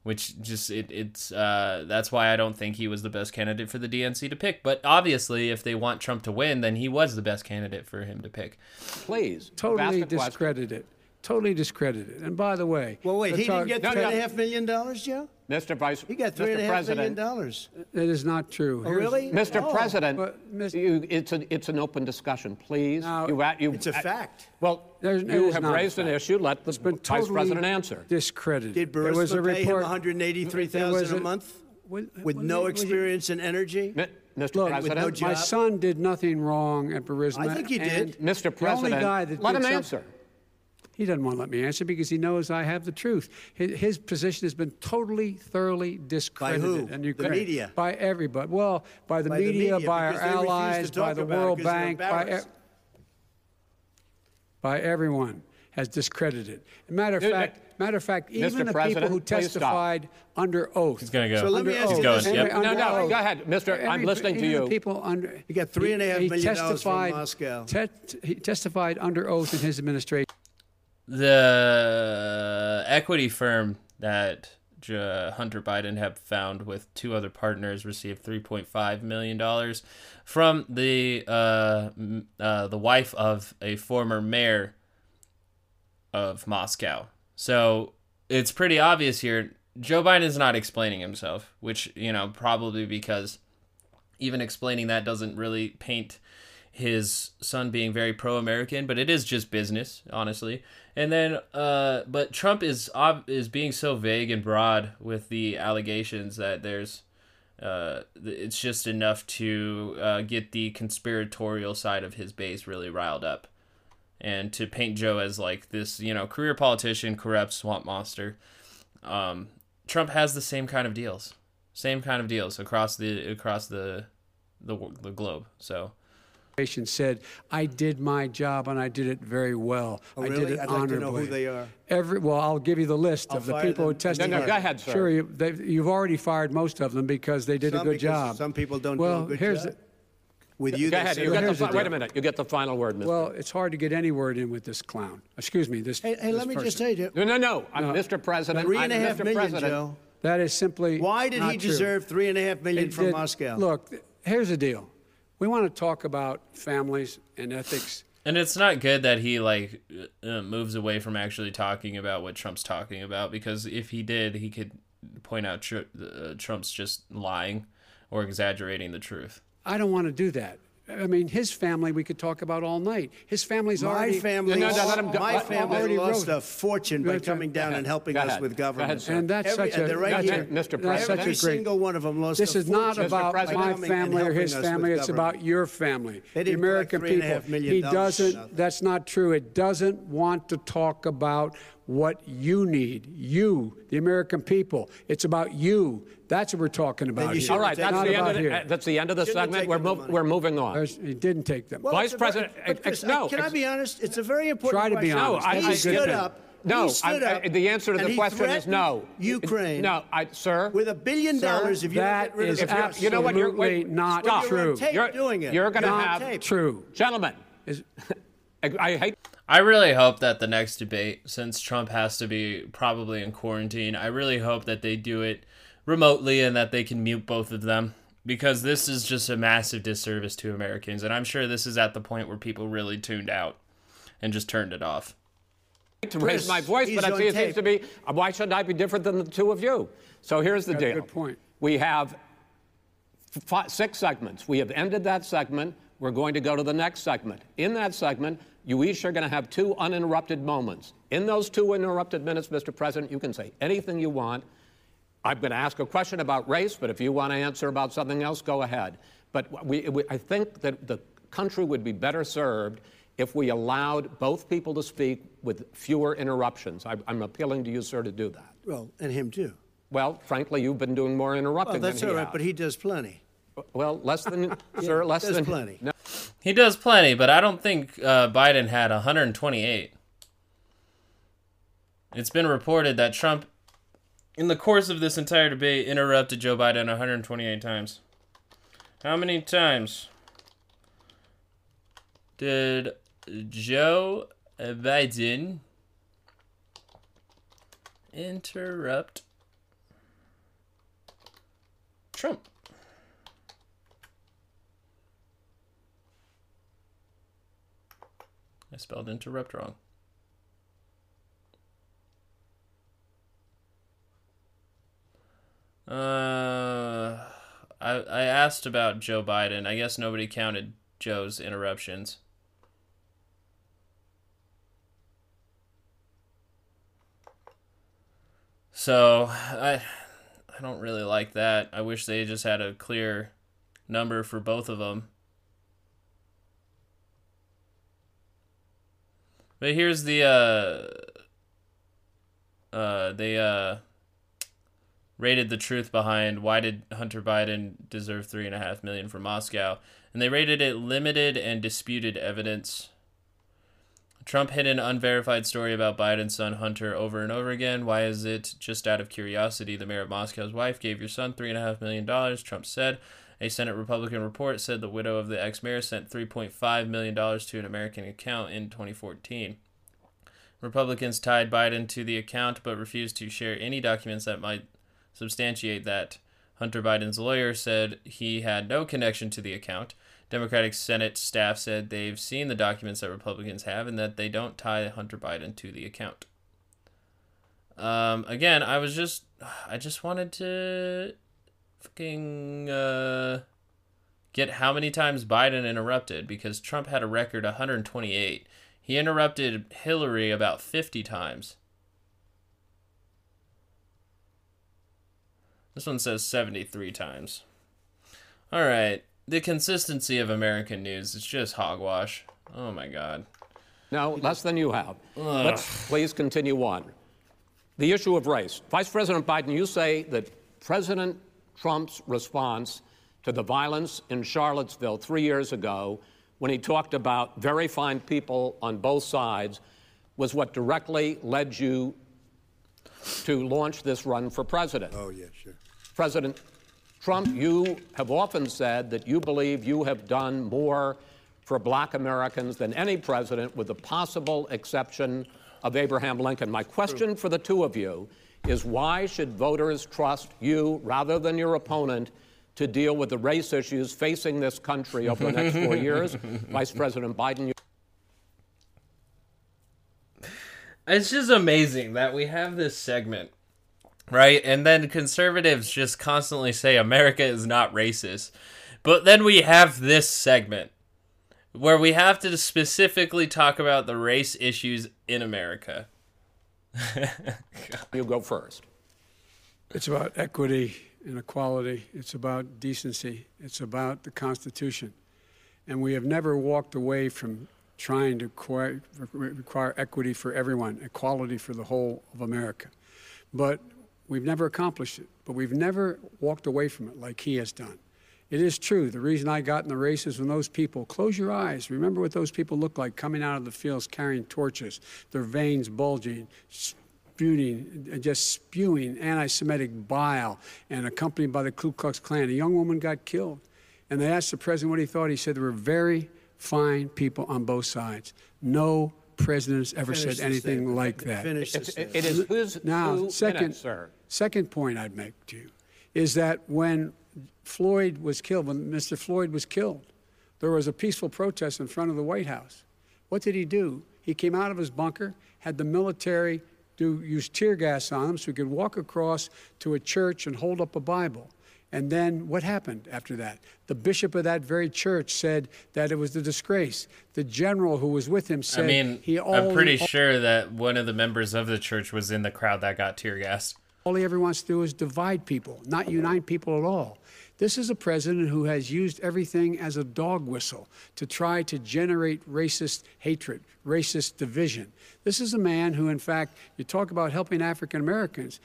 which just it, it's uh, that's why I don't think he was the best candidate for the D N C to pick. But obviously, if they want Trump to win, then he was the best candidate for him to pick. Please, totally discredit it. Totally discredit it. And by the way, well, wait, he didn't get three and a half million dollars, Joe. Mister Vice, he got three and a half million dollars. That is not true. Oh, really, Mister Oh. President? But, Mister You, it's an it's an open discussion. Please, now, you, you, it's a fact. Well. There's, you have raised an issue. Let the totally Vice President answer. Discredited. Did Burisma pay him one hundred eighty-three thousand dollars a month when, with when no he, experience in energy? M- Mister Look, President, no my son did nothing wrong at Burisma. I think he did. And Mister President, the only guy that let him answer. He doesn't want to let me answer because he knows I have the truth. His, his position has been totally, thoroughly discredited. By who? And the media. By everybody. Well, by the, by media, the media, by our allies, by the World Bank, by. By everyone has discredited. Matter of fact, matter of fact, even the people who testified under oath. He's going to go. So let me ask you this. Yep. No, no, go ahead, Mister I'm listening to you. People under. You got three and a half million dollars from Moscow. Te- he testified under oath in his administration. The equity firm that uh, Hunter Biden have found with two other partners received three point five million dollars from the uh, uh, the wife of a former mayor of Moscow. So it's pretty obvious here. Joe Biden is not explaining himself, which, you know, probably because even explaining that doesn't really paint his son being very pro-American, but it is just business, honestly. And then, uh, but Trump is is being so vague and broad with the allegations that there's, uh, it's just enough to uh, get the conspiratorial side of his base really riled up, and to paint Joe as like this, you know, career politician, corrupt swamp monster. Um, Trump has the same kind of deals, same kind of deals across the across the the, the globe. So. Said, I did my job and I did it very well. Oh, really? I did it I'd honorably. I'd like to know who they are. Every, well, I'll give you the list I'll of the people them. who testified. No, no, go ahead, sir. Sure, you, you've already fired most of them because they did some a good job. Some people don't well, do a good here's job. The, With you, go ahead. You well, get the, the wait a minute. You get the final word, Mister Well, it's hard to get any word in with this clown. Excuse me. This. Hey, hey this let me person. just say to you. No, no, no. I'm no. Mister President. Three and a half million, President. Joe. That is simply. Why did not he deserve true. three and a half million it from did, Moscow? Look, here's the deal. We want to talk about families and ethics. And it's not good that he like uh, moves away from actually talking about what Trump's talking about, because if he did, he could point out tr- uh, Trump's just lying or exaggerating the truth. I don't want to do that. I mean, his family we could talk about all night. His family's my already... Family, no, no, no, let him go. My family already lost wrote. a fortune by coming down and helping us ahead. with government. Ahead, and that's every, such and a... Right here, Mister President. Every single one of them lost a fortune. This is not about my family or his family. It's government. about your family, the American people. He doesn't... That's not true. It doesn't want to talk about what you need. You, the American people. It's about you. That's what we're talking about here. All right, that's the, end of the, uh, that's the end of the segment. We're, mov- we're moving on. There's, he didn't take them. Well, Vice President, very, ex- Chris, no. Can ex- I be honest? It's a very important question. Try to be honest. No, I, he, I, stood up, no he stood I, up. No, the answer to the question is no. Ukraine. No, I, sir. With a billion dollars, if you get rid of that, you know what? You're wait, not stop. true. You're doing it. You're going to have true, gentlemen. I hate. I really hope that the next debate, since Trump has to be probably in quarantine, I really hope that they do it remotely and that they can mute both of them, because this is just a massive disservice to Americans. And I'm sure this is at the point where people really tuned out and just turned it off. To raise my voice, but I see it seems to be, why should I be different than the two of you? So here's the deal. Good point. We have five, six segments. We have ended that segment. We're going to go to the next segment. In that segment, you each are going to have two uninterrupted moments. In those two interrupted minutes, Mister President, you can say anything you want. I'm going to ask a question about race, but if you want to answer about something else, go ahead. But we, we, I think that the country would be better served if we allowed both people to speak with fewer interruptions. I, I'm appealing to you, sir, to do that. Well, and him too. Well, frankly, you've been doing more interrupting well, than he has. That's all right, but he does plenty. Well, less than, sir, less than plenty. No. He does plenty, but I don't think uh, Biden had one hundred twenty-eight. It's been reported that Trump, in the course of this entire debate, interrupted Joe Biden one hundred twenty-eight times. How many times did Joe Biden interrupt Trump? I spelled interrupt wrong. Uh, I I asked about Joe Biden. I guess nobody counted Joe's interruptions. So I I don't really like that. I wish they just had a clear number for both of them. But here's the, uh, uh, they, uh, rated the truth behind why did Hunter Biden deserve three and a half million from Moscow? And they rated it limited and disputed evidence. Trump hid an unverified story about Biden's son Hunter over and over again. Why is it just out of curiosity? The mayor of Moscow's wife gave your son three and a half million dollars, Trump said. A Senate Republican report said the widow of the ex-mayor sent three point five million dollars to an American account in twenty fourteen. Republicans tied Biden to the account but refused to share any documents that might substantiate that. Hunter Biden's lawyer said he had no connection to the account. Democratic Senate staff said they've seen the documents that Republicans have and that they don't tie Hunter Biden to the account. Um, again, I was just... I just wanted to fucking uh, get how many times Biden interrupted, because Trump had a record one hundred twenty-eight. He interrupted Hillary about fifty times. This one says seventy-three times. All right. The consistency of American news is just hogwash. Oh, my God. No, less than you have. Ugh. Let's please continue on. The issue of race. Vice President Biden, you say that President Trump's response to the violence in Charlottesville three years ago, when he talked about very fine people on both sides, was what directly led you to launch this run for president. Oh, yeah, sure. President Trump, you have often said that you believe you have done more for black Americans than any president, with the possible exception of Abraham Lincoln. My question for the two of you is, why should voters trust you rather than your opponent to deal with the race issues facing this country over the next four years? Vice President Biden, you... It's just amazing that we have this segment, right? And then conservatives just constantly say America is not racist. But then we have this segment where we have to specifically talk about the race issues in America. You go first. It's about equity and equality. It's about decency. It's about the Constitution. And we have never walked away from trying to require, require equity for everyone, equality for the whole of America. But we've never accomplished it, but we've never walked away from it like he has done. It is true. The reason I got in the race is when those people, close your eyes, remember what those people looked like coming out of the fields carrying torches, their veins bulging, spewing, just spewing anti-Semitic bile, and accompanied by the Ku Klux Klan. A young woman got killed, and they asked the president what he thought. He said there were very fine people on both sides. No president has ever Finish said anything like that. Finish it, it, it is who's now, second, minutes, sir. Second point I'd make to you is that when Floyd was killed, when Mister Floyd was killed, there was a peaceful protest in front of the White House. What did he do? He came out of his bunker, had the military do use tear gas on him so he could walk across to a church and hold up a Bible. And then what happened after that? The bishop of that very church said that it was a disgrace. The general who was with him said, I mean, he I'm pretty sure that one of the members of the church was in the crowd that got tear gassed. All he ever wants to do is divide people, not unite people at all. This is a president who has used everything as a dog whistle to try to generate racist hatred, racist division. This is a man who, in fact, you talk about helping African Americans.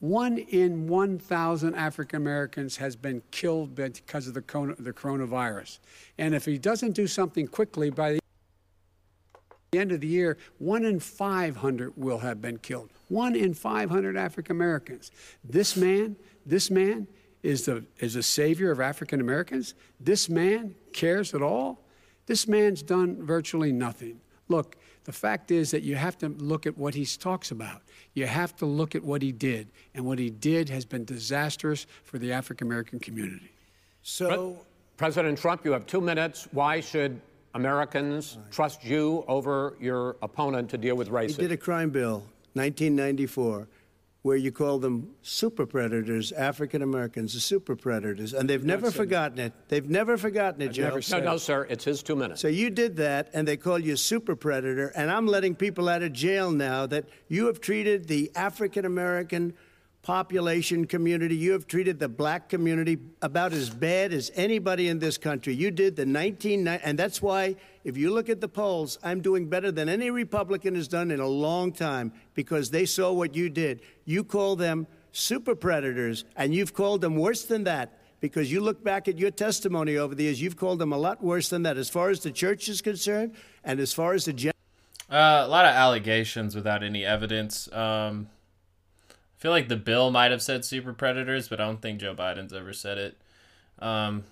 One in one thousand African Americans has been killed because of the coronavirus. And if he doesn't do something quickly, by the end of the year, one in five hundred will have been killed. One in five hundred African Americans. This man, this man is the, is the savior of African Americans. This man cares at all. This man's done virtually nothing. Look, the fact is that you have to look at what he talks about. You have to look at what he did, and what he did has been disastrous for the African-American community. So, Pre- President Trump, you have two minutes. Why should Americans trust you over your opponent to deal with racism? You did a crime bill, nineteen ninety-four, where you called them super predators, African Americans, the super predators, and they've never forgotten it. They've never forgotten it, Joe. No, no, sir, it's his two minutes. So you did that, and they call you super predator, and I'm letting people out of jail now that you have treated the African American population community, you have treated the black community about as bad as anybody in this country. You did the nineteen ninety, and that's why, if you look at the polls, I'm doing better than any Republican has done in a long time, because they saw what you did. You call them super predators, and you've called them worse than that, because you look back at your testimony over the years, you've called them a lot worse than that, as far as the church is concerned, and as far as the... Gen- uh, a lot of allegations without any evidence. Um, I feel like the bill might have said super predators, but I don't think Joe Biden's ever said it. Um...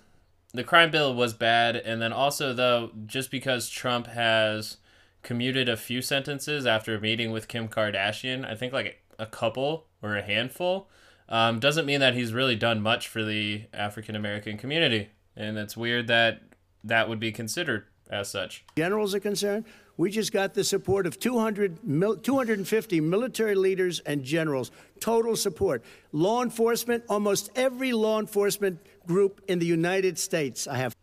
The crime bill was bad, and then also, though, just because Trump has commuted a few sentences after meeting with Kim Kardashian. I think like a couple or a handful. Um, doesn't mean that he's really done much for the African-American community. And it's weird that that would be considered as such. Generals are concerned. We just got the support of two hundred, two hundred fifty military leaders and generals. Total support. Law enforcement, almost every law enforcement group in the United States. I have.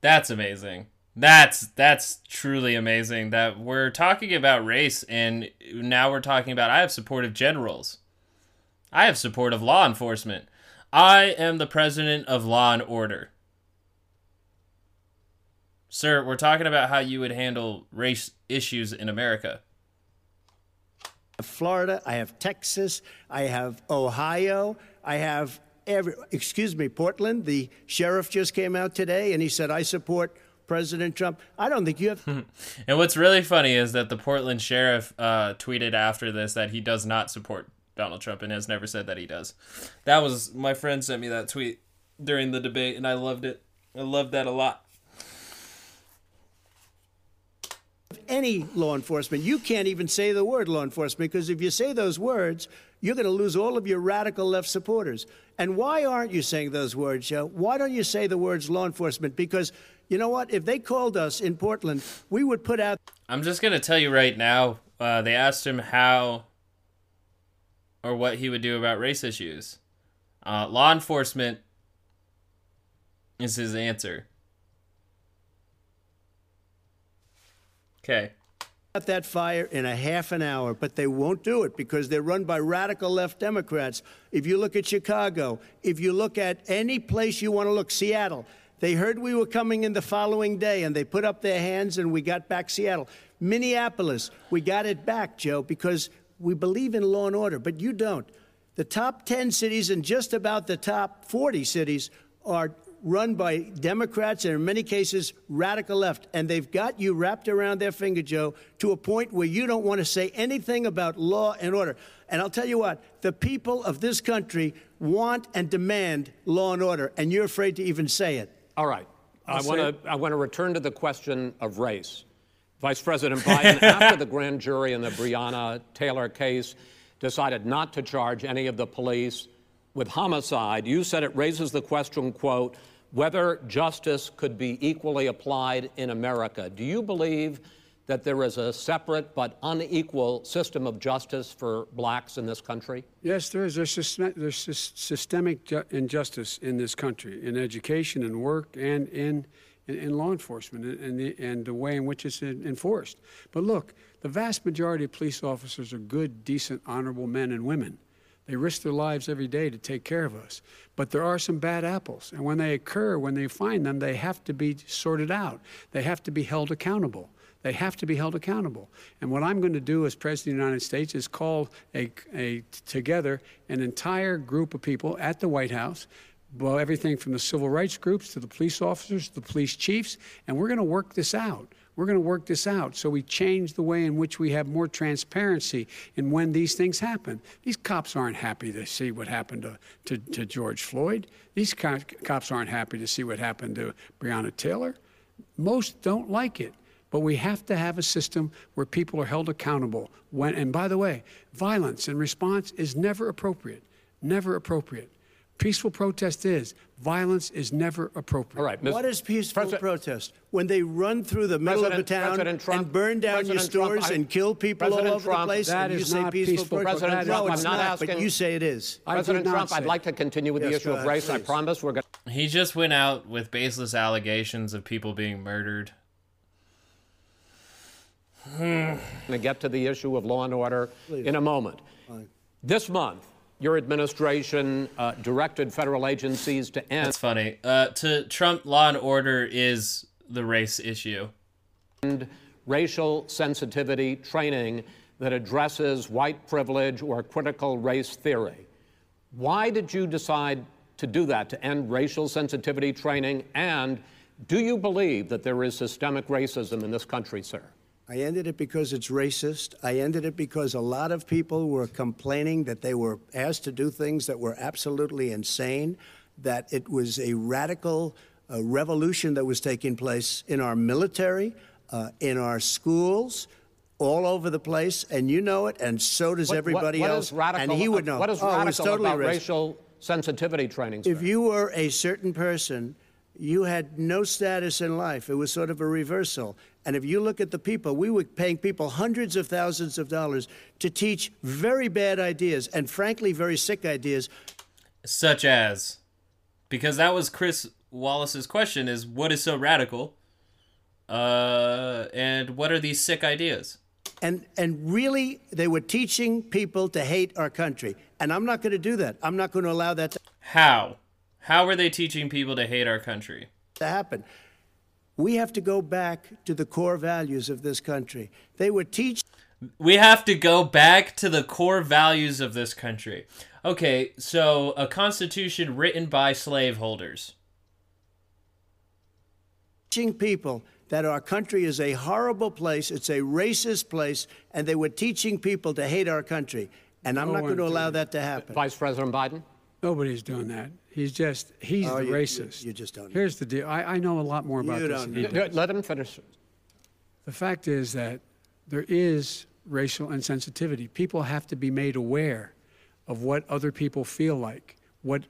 That's amazing. That's that's truly amazing that we're talking about race and now we're talking about I have support of generals. I have support of law enforcement. I am the president of law and order. Sir, we're talking about how you would handle race issues in America. Florida, I have Texas, I have Ohio, I have every, excuse me, Portland. The sheriff just came out today and he said, I support President Trump. I don't think you have. And what's really funny is that the Portland sheriff uh, tweeted after this that he does not support Donald Trump and has never said that he does. That was, my friend sent me that tweet during the debate and I loved it. I loved that a lot. Any law enforcement, you can't even say the word law enforcement, because if you say those words, you're going to lose all of your radical left supporters. And why aren't you saying those words, Joe? Why don't you say the words law enforcement? Because you know what? If they called us in Portland, we would put out. I'm just going to tell you right now, uh, they asked him how or what he would do about race issues. Uh, law enforcement is his answer. Okay. That fire in a half an hour, but they won't do it because they're run by radical left Democrats. If you look at Chicago, if you look at any place you want to look, Seattle, they heard we were coming in the following day and they put up their hands and we got back Seattle. Minneapolis, we got it back, Joe, because we believe in law and order, but you don't. The top ten cities and just about the top forty cities are run by Democrats and in many cases radical left, and they've got you wrapped around their finger, Joe, to a point where you don't want to say anything about law and order. And I'll tell you what, the people of this country want and demand law and order, and you're afraid to even say it. All right. I'll I want to I want to return to the question of race. Vice President Biden, after the grand jury in the Breonna Taylor case, decided not to charge any of the police with homicide, you said it raises the question, quote, whether justice could be equally applied in America. Do you believe that there is a separate but unequal system of justice for blacks in this country? Yes, there is. There's, there's systemic ju- injustice in this country, in education and work and in, in, in law enforcement and the, and the way in which it's enforced. But look, the vast majority of police officers are good, decent, honorable men and women. They risk their lives every day to take care of us. But there are some bad apples. And when they occur, when they find them, they have to be sorted out. They have to be held accountable. They have to be held accountable. And what I'm going to do as President of the United States is call a, a, together an entire group of people at the White House, well, everything from the civil rights groups to the police officers, to the police chiefs, and we're going to work this out. We're going to work this out so we change the way in which we have more transparency in when these things happen. These cops aren't happy to see what happened to, to, to George Floyd. These co- cops aren't happy to see what happened to Breonna Taylor. Most don't like it. But we have to have a system where people are held accountable. When, and by the way, violence in response is never appropriate, never appropriate. Peaceful protest is. Violence is never appropriate. All right, what is peaceful President, protest? When they run through the middle President, of a town Trump, and burn down President your stores Trump, I, and kill people President all over Trump, the place, that and is you not say peaceful, peaceful protest? President no, Trump, it's I'm not, not asking, but you say it is. President Trump, I'd like to continue with yes, the issue ahead, of race. Please. I promise we're going to... He just went out with baseless allegations of people being murdered. I'm going to get to the issue of law and order please. In a moment. Fine. This month, your administration uh, directed federal agencies to end... That's funny. Uh, to Trump, law and order is the race issue. ...and racial sensitivity training that addresses white privilege or critical race theory. Why did you decide to do that, to end racial sensitivity training? And do you believe that there is systemic racism in this country, sir? I ended it because it's racist. I ended it because a lot of people were complaining that they were asked to do things that were absolutely insane, that it was a radical uh, revolution that was taking place in our military, uh, in our schools, all over the place, and you know it, and so does what, everybody what, what else, radical, and he would know. What is oh, radical totally about racist. Racial sensitivity training? Sir? If you were a certain person, you had no status in life. It was sort of a reversal. And if you look at the people, we were paying people hundreds of thousands of dollars to teach very bad ideas, and frankly, very sick ideas. Such as, because that was Chris Wallace's question, is what is so radical, uh, and what are these sick ideas? And and really, they were teaching people to hate our country. And I'm not going to do that. I'm not going to allow that to happen. How? How are they teaching people to hate our country? To happen. We have to go back to the core values of this country. They were teach. We have to go back to the core values of this country. Okay, so a constitution written by slaveholders. Teaching people that our country is a horrible place, it's a racist place, and they were teaching people to hate our country. And I'm no not going to allow that to happen. Vice President Biden? Nobody's doing that. He's just, he's oh, the you, racist. You, you just don't. Here's the deal. I, I know a lot more about you this. Don't than he Let him finish. The fact is that there is racial insensitivity. People have to be made aware of what other people feel like, what,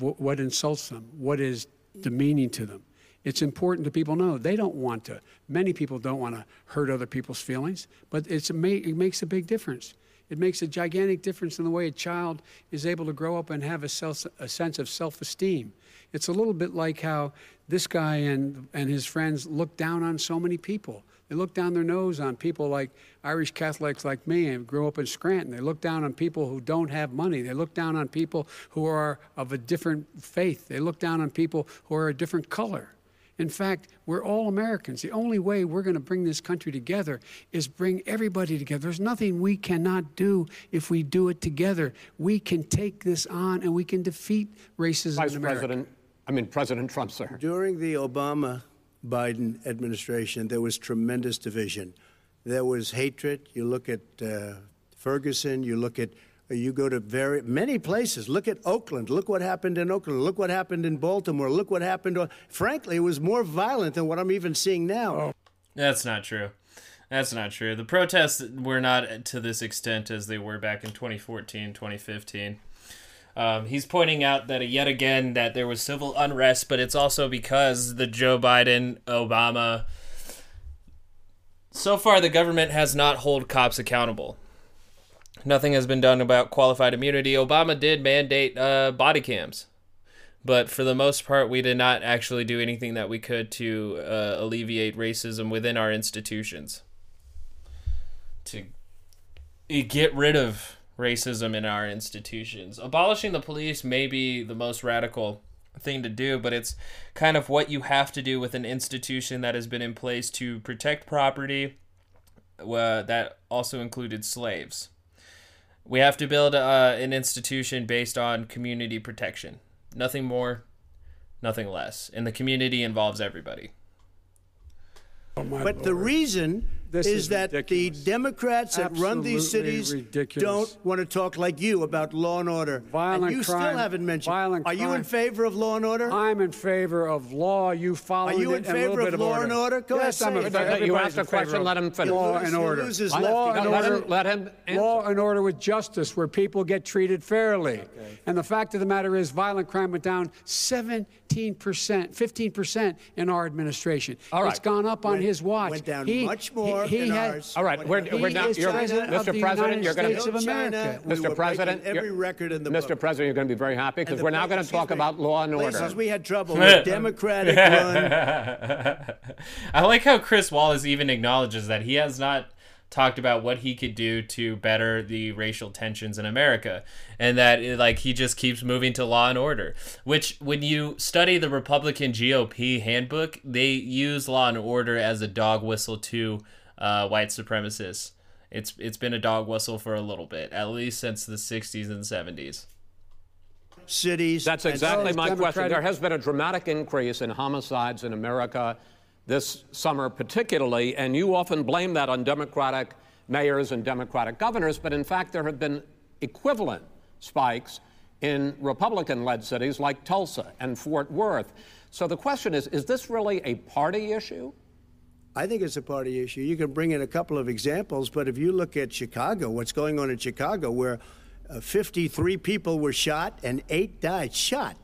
what insults them, what is demeaning to them. It's important to people know they don't want to. Many people don't want to hurt other people's feelings, but it's, it makes a big difference. It makes a gigantic difference in the way a child is able to grow up and have a, self, a sense of self-esteem. It's a little bit like how this guy and, and his friends look down on so many people. They look down their nose on people like Irish Catholics like me and grew up in Scranton. They look down on people who don't have money. They look down on people who are of a different faith. They look down on people who are a different color. In fact, we're all Americans. The only way we're going to bring this country together is bring everybody together. There's nothing we cannot do if we do it together. We can take this on and we can defeat racism Vice in America. President, I mean, President Trump, sir. During the Obama-Biden administration, there was tremendous division. There was hatred. You look at uh, Ferguson, you look at You go to very many places. Look at Oakland. Look what happened in Oakland. Look what happened in Baltimore. Look what happened. Frankly, it was more violent than what I'm even seeing now. Oh. That's not true. That's not true. The protests were not to this extent as they were back in twenty fourteen, twenty fifteen. Um, he's pointing out that yet again that there was civil unrest, but it's also because the Joe Biden, Obama. So far, the government has not held cops accountable. Nothing has been done about qualified immunity. Obama did mandate uh, body cams. But for the most part, we did not actually do anything that we could to uh, alleviate racism within our institutions. To get rid of racism in our institutions. Abolishing the police may be the most radical thing to do, but it's kind of what you have to do with an institution that has been in place to protect property. Uh, that also included slaves. We have to build uh, an institution based on community protection. Nothing more, nothing less. And the community involves everybody. Oh, but Lord. The reason this is, is that ridiculous. The Democrats that Absolutely run these cities ridiculous. Don't want to talk like you about law and order. Violent and you crime, still haven't mentioned. Violent Are crime. You in favor of law and order? I'm in favor of law. You follow. Are you in favor of law and order? Go yes, ahead. I'm a, you asked a question. Let him finish. Law and order. Law and order. Let him. Law and order with justice, where people get treated fairly. Okay. And the fact of the matter is, violent crime went down seventeen percent, fifteen percent in our administration. All right. It's gone up on went, his watch. Went down he, much more. He, He had, all right, we're, we're not, you're, Mister President, you're going to be, Mister President, every record in the Mister President, you're going to be very happy because we're now going to talk about law and order. Places we had trouble with Democratic run. I like how Chris Wallace even acknowledges that he has not talked about what he could do to better the racial tensions in America, and that like he just keeps moving to law and order, which when you study the Republican G O P handbook, they use law and order as a dog whistle to uh, white supremacists. It's it's been a dog whistle for a little bit, at least since the sixties and seventies. Cities. That's exactly my Democratic question. There has been a dramatic increase in homicides in America this summer particularly, and you often blame that on Democratic mayors and Democratic governors, but in fact there have been equivalent spikes in Republican-led cities like Tulsa and Fort Worth. So the question is, is this really a party issue? I think it's a party issue. You can bring in a couple of examples, but if you look at Chicago, what's going on in Chicago, where uh, fifty-three people were shot and eight died shot.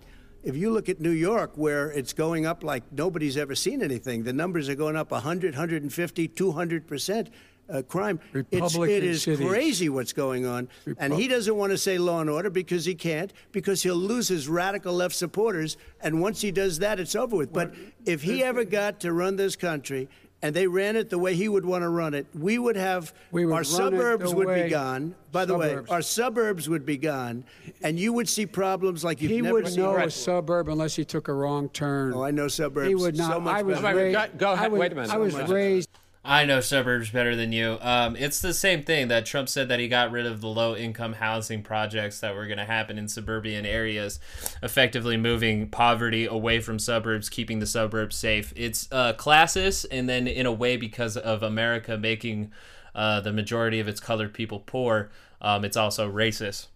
If you look at New York, where it's going up like nobody's ever seen anything, the numbers are going up one hundred, one fifty, two hundred percent uh, crime. It's, it is cities. Crazy what's going on. Repub- and he doesn't want to say law and order because he can't, because he'll lose his radical left supporters. And once he does that, it's over with. But if he ever got to run this country and they ran it the way he would want to run it, we would have we would our suburbs would be gone. By the suburbs. way, our suburbs would be gone, and you would see problems like you've he never seen. He would know a suburb unless he took a wrong turn. Oh, I know suburbs. He would not. So much I was better. raised. Go ahead. I would, Wait a minute. I was so raised. I know suburbs better than you. Um, it's the same thing that Trump said that he got rid of the low-income housing projects that were going to happen in suburban areas, effectively moving poverty away from suburbs, keeping the suburbs safe. It's uh, classist, and then in a way because of America making uh, the majority of its colored people poor, um, it's also racist.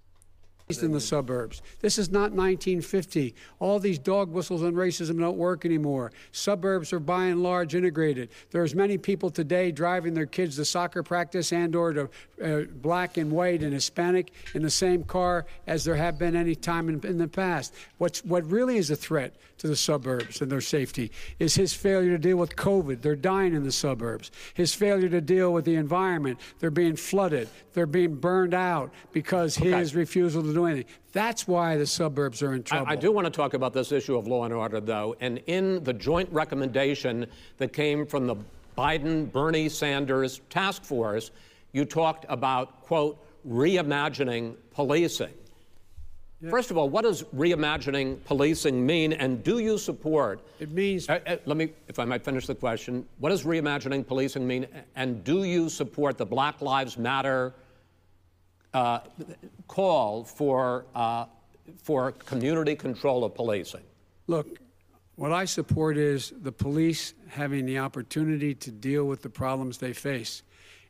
In the suburbs. This is not nineteen fifty. All these dog whistles on racism don't work anymore. Suburbs are by and large integrated. There are as many people today driving their kids to soccer practice and or to uh, black and white and Hispanic in the same car as there have been any time in, in the past. What's, what really is a threat to the suburbs and their safety is his failure to deal with COVID. They're dying in the suburbs. His failure to deal with the environment. They're being flooded. They're being burned out because okay. his refusal to do anything. That's why the suburbs are in trouble. I, I do want to talk about this issue of law and order, though. And in the joint recommendation that came from the Biden-Bernie Sanders task force, you talked about, quote, reimagining policing. Yeah. First of all, what does reimagining policing mean, and do you support... It means... Uh, uh, let me, if I might finish the question. What does reimagining policing mean, and do you support the Black Lives Matter Uh, call for uh, for community control of policing? Look, what I support is the police having the opportunity to deal with the problems they face.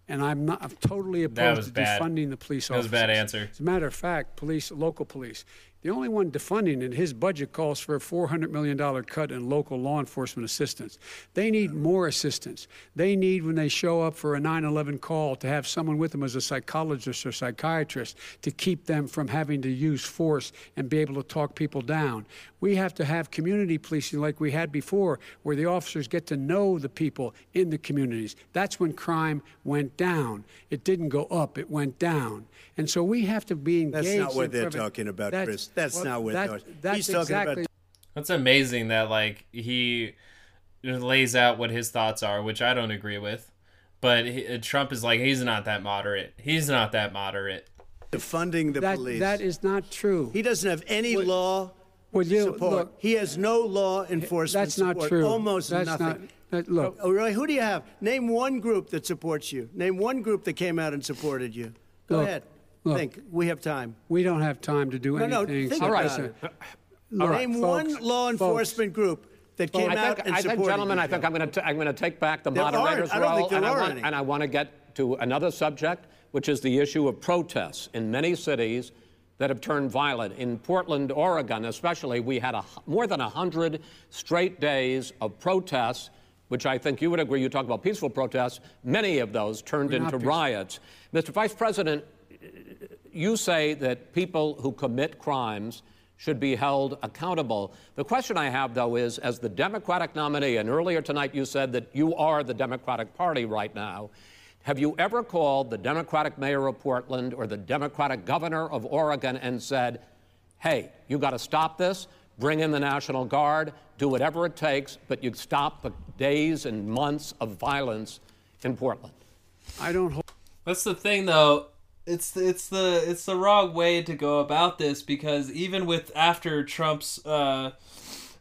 And I'm not I'm totally opposed to bad. defunding the police officers. That was a bad answer. As a matter of fact, police, local police, the only one defunding, and his budget calls for a four hundred million dollars cut in local law enforcement assistance. They need more assistance. They need, when they show up for a nine eleven call, to have someone with them as a psychologist or psychiatrist to keep them from having to use force and be able to talk people down. We have to have community policing like we had before, where the officers get to know the people in the communities. That's when crime went down. It didn't go up. It went down. And so we have to be engaged. That's not what they're talking about, Chris. That's well, not what that, that's he's talking exactly. about. That's amazing that like he lays out what his thoughts are, which I don't agree with. But he, Trump is like, he's not that moderate. He's not that moderate. Defunding the that, police. That is not true. He doesn't have any what, law what you, support. Look, he has no law enforcement That's not support. true. Almost that's nothing. Not, that, look. Oh, really? Who do you have? Name one group that supports you. Name one group that came out and supported you. Go look. ahead. Look, think we have time. We don't have time to do no, anything. No, think so about right. it. All right, Name folks, one law enforcement folks, group that came think, out and I supported. Think, gentlemen, you. I think I'm going to I'm going to take back the there moderator's I role, and I, want, and I want to get to another subject, which is the issue of protests in many cities that have turned violent. In Portland, Oregon, especially, we had a, more than a hundred straight days of protests, which I think you would agree. You talk about peaceful protests. Many of those turned We're into riots. Mister Vice President, you say that people who commit crimes should be held accountable. The question I have, though, is as the Democratic nominee, and earlier tonight you said that you are the Democratic Party right now, have you ever called the Democratic mayor of Portland or the Democratic governor of Oregon and said, hey, you got to stop this, bring in the National Guard, do whatever it takes, but you stop the days and months of violence in Portland? I don't hold. That's the thing, though. It's the, it's the it's the wrong way to go about this, because even with after Trump's uh,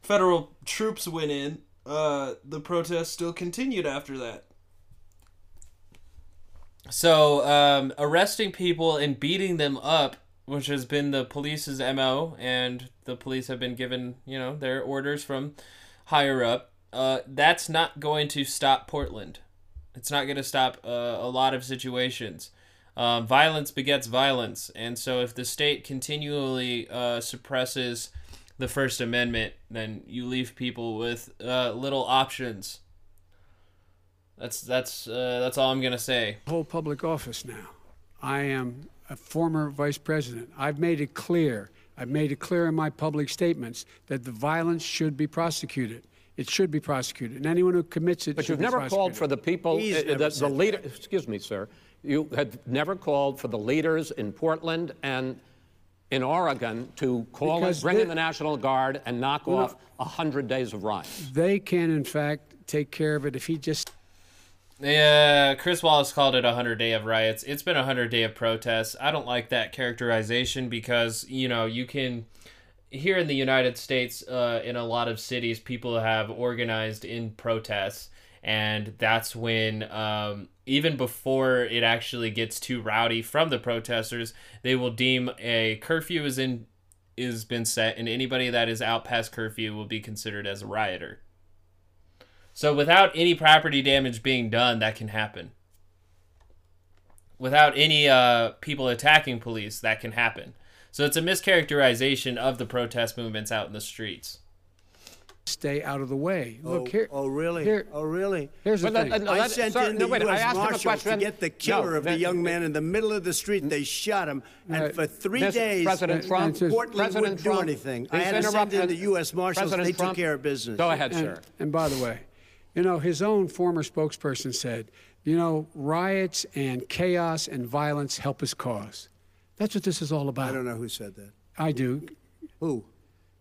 federal troops went in, uh, the protests still continued after that. So um, arresting people and beating them up, which has been the police's M O, and the police have been given, you know, their orders from higher up. Uh, that's not going to stop Portland. It's not going to stop uh, a lot of situations. Um, violence begets violence, and so if the state continually uh, suppresses the First Amendment, then you leave people with uh, little options. That's that's uh, that's all I'm gonna say. Hold public office now. I am a former vice president. I've made it clear. I've made it clear in my public statements that the violence should be prosecuted. It should be prosecuted, and anyone who commits it. But should you've never be called for the people, uh, the, the leader. That. Excuse me, sir. You had never called for the leaders in Portland and in Oregon to call because and bring they, in the National Guard and knock well, off a hundred days of riots. They can, in fact, take care of it if he just. Yeah, Chris Wallace called it a hundred day of riots. It's been a hundred day of protests. I don't like that characterization because, you know, you can here in the United States, uh, in a lot of cities, people have organized in protests. And that's when, um, even before it actually gets too rowdy from the protesters, they will deem a curfew is in is been set, and anybody that is out past curfew will be considered as a rioter. So without any property damage being done, that can happen. Without any uh, people attacking police, that can happen. So it's a mischaracterization of the protest movements out in the streets. Stay out of the way. Oh, Look here. Oh, really? Here, oh, really? Here's the thing. That, that, I sent sir, in the no, wait, U S I asked Marshals him a question. To get the killer no, of that, the young man in the middle of the street. They shot him. And uh, for three Mister days, President Trump, Portland President wouldn't Trump, do anything. I had to send in the U S Marshals. President they took Trump. Care of business. Go ahead, and, sir. And by the way, you know, his own former spokesperson said, you know, riots and chaos and violence help his cause. That's what this is all about. I don't know who said that. I do. Who?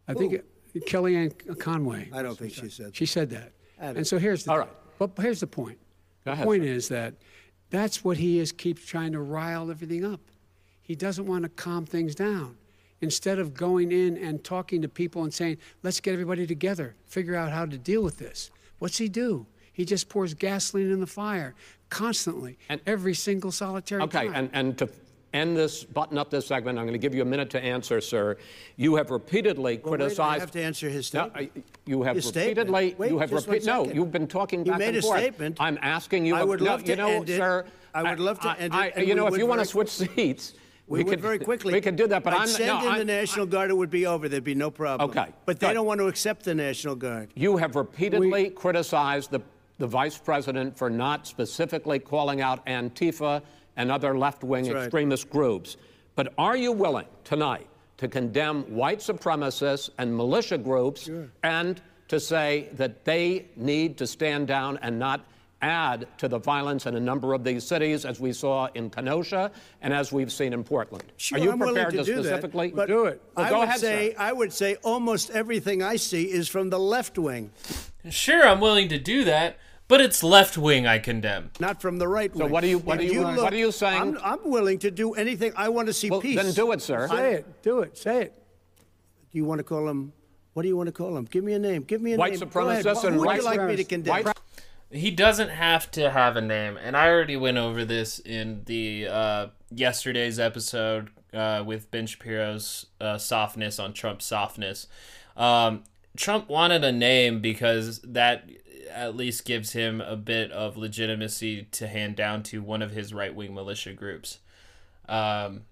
I who? think it, Kellyanne Conway. I don't think she said that. She said that. And so here's the all right. But here's the point. The point is that that's what he is keeps trying to rile everything up. He doesn't want to calm things down. Instead of going in and talking to people and saying, let's get everybody together, figure out how to deal with this. What's he do? He just pours gasoline in the fire constantly, and every single solitary okay, time. Okay, and, and to end this, button up this segment, I'm going to give you a minute to answer, sir. You have repeatedly well, criticized... Wait, I have to answer his statement. No, you have his repeatedly... Wait, you have repeat, no, you've been talking you back and forth. You made a statement. I'm asking you... I would love no, to you know, end sir, it. I would love to I, end I, it. You know, if you want to switch seats... We, we would could, very quickly. We could do that, but I'd I'm send no, in I'm, the National I'm, Guard. It would be over. There'd be no problem. Okay, but they don't want to accept the National Guard. You have repeatedly we, criticized the the vice president for not specifically calling out Antifa and other left-wing extremist right. groups. But are you willing tonight to condemn white supremacists and militia groups sure. and to say that they need to stand down and not add to the violence in a number of these cities, as we saw in Kenosha and as we've seen in Portland? Sure, are you I'm prepared to, to do specifically that, do it? Well, I go would ahead, say sir. I would say almost everything I see is from the left wing. Sure, I'm willing to do that, but it's left wing I condemn, not from the right wing. So what are you? What if are you? you look, what are you saying? I'm, I'm willing to do anything. I want to see well, peace. Then do it, sir. Say I'm, it. Do it. Say it. Do you want to call him? What do you want to call him? Give me a name. Give me a white name. Supremacists well, and who white supremacists. Would you like me to condemn? White He doesn't have to have a name, and I already went over this in the uh, yesterday's episode uh, with Ben Shapiro's uh, softness on Trump's softness. Um, Trump wanted a name because that at least gives him a bit of legitimacy to hand down to one of his right-wing militia groups. Um,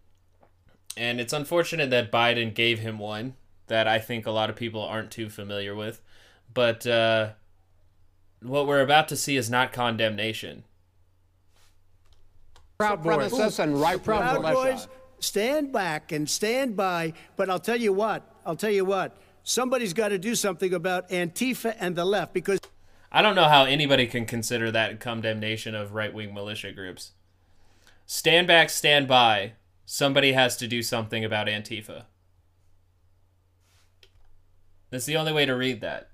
and it's unfortunate that Biden gave him one that I think a lot of people aren't too familiar with, but... Uh, What we're about to see is not condemnation. Proud Boys. And right Proud Boys, stand back and stand by. But I'll tell you what. I'll tell you what. Somebody's got to do something about Antifa and the left, because I don't know how anybody can consider that condemnation of right-wing militia groups. Stand back, stand by. Somebody has to do something about Antifa. That's the only way to read that.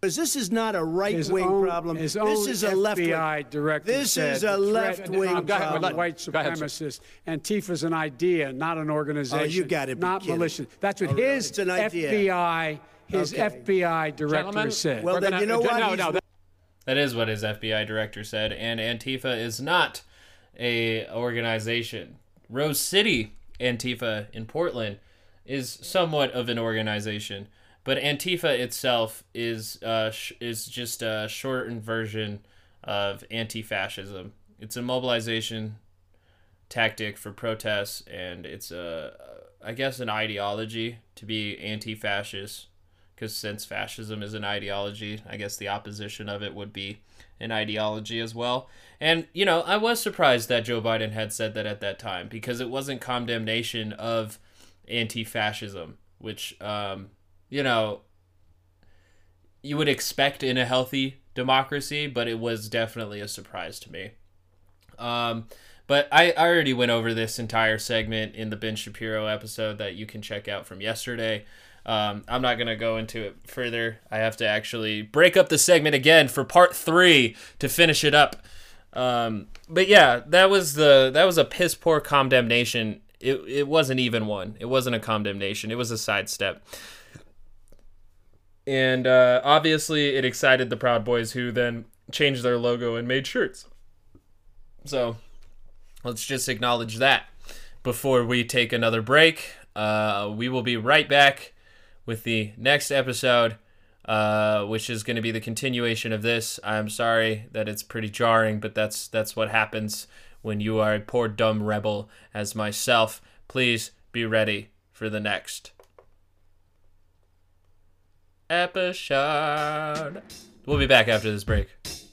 Because this is not a right-wing own, problem. This is a left-wing. Director this is a left-wing problem. White supremacists. Antifa's an idea, not an organization. Oh, you got it. Not militia. That's what oh, his really? F B I, his okay. F B I director Gentlemen, said. Well, then gonna, you know what? No, no, that-, that is what his F B I director said. And Antifa is not a organization. Rose City Antifa in Portland is somewhat of an organization. But Antifa itself is uh, sh- is just a shortened version of anti-fascism. It's a mobilization tactic for protests, and it's, a, I guess, an ideology to be anti-fascist, because since fascism is an ideology, I guess the opposition of it would be an ideology as well. And, you know, I was surprised that Joe Biden had said that at that time, because it wasn't condemnation of anti-fascism, which, um, you know, you would expect in a healthy democracy, but it was definitely a surprise to me. Um, but I, I already went over this entire segment in the Ben Shapiro episode that you can check out from yesterday. Um, I'm not going to go into it further. I have to actually break up the segment again for part three to finish it up. Um, but yeah, that was the, that was a piss poor condemnation. It it wasn't even one. It wasn't a condemnation. It was a sidestep. And uh, obviously it excited the Proud Boys, who then changed their logo and made shirts. So let's just acknowledge that before we take another break. Uh, we will be right back with the next episode, uh, which is going to be the continuation of this. I'm sorry that it's pretty jarring, but that's that's what happens when you are a poor dumb rebel as myself. Please be ready for the next episode. We'll be back after this break.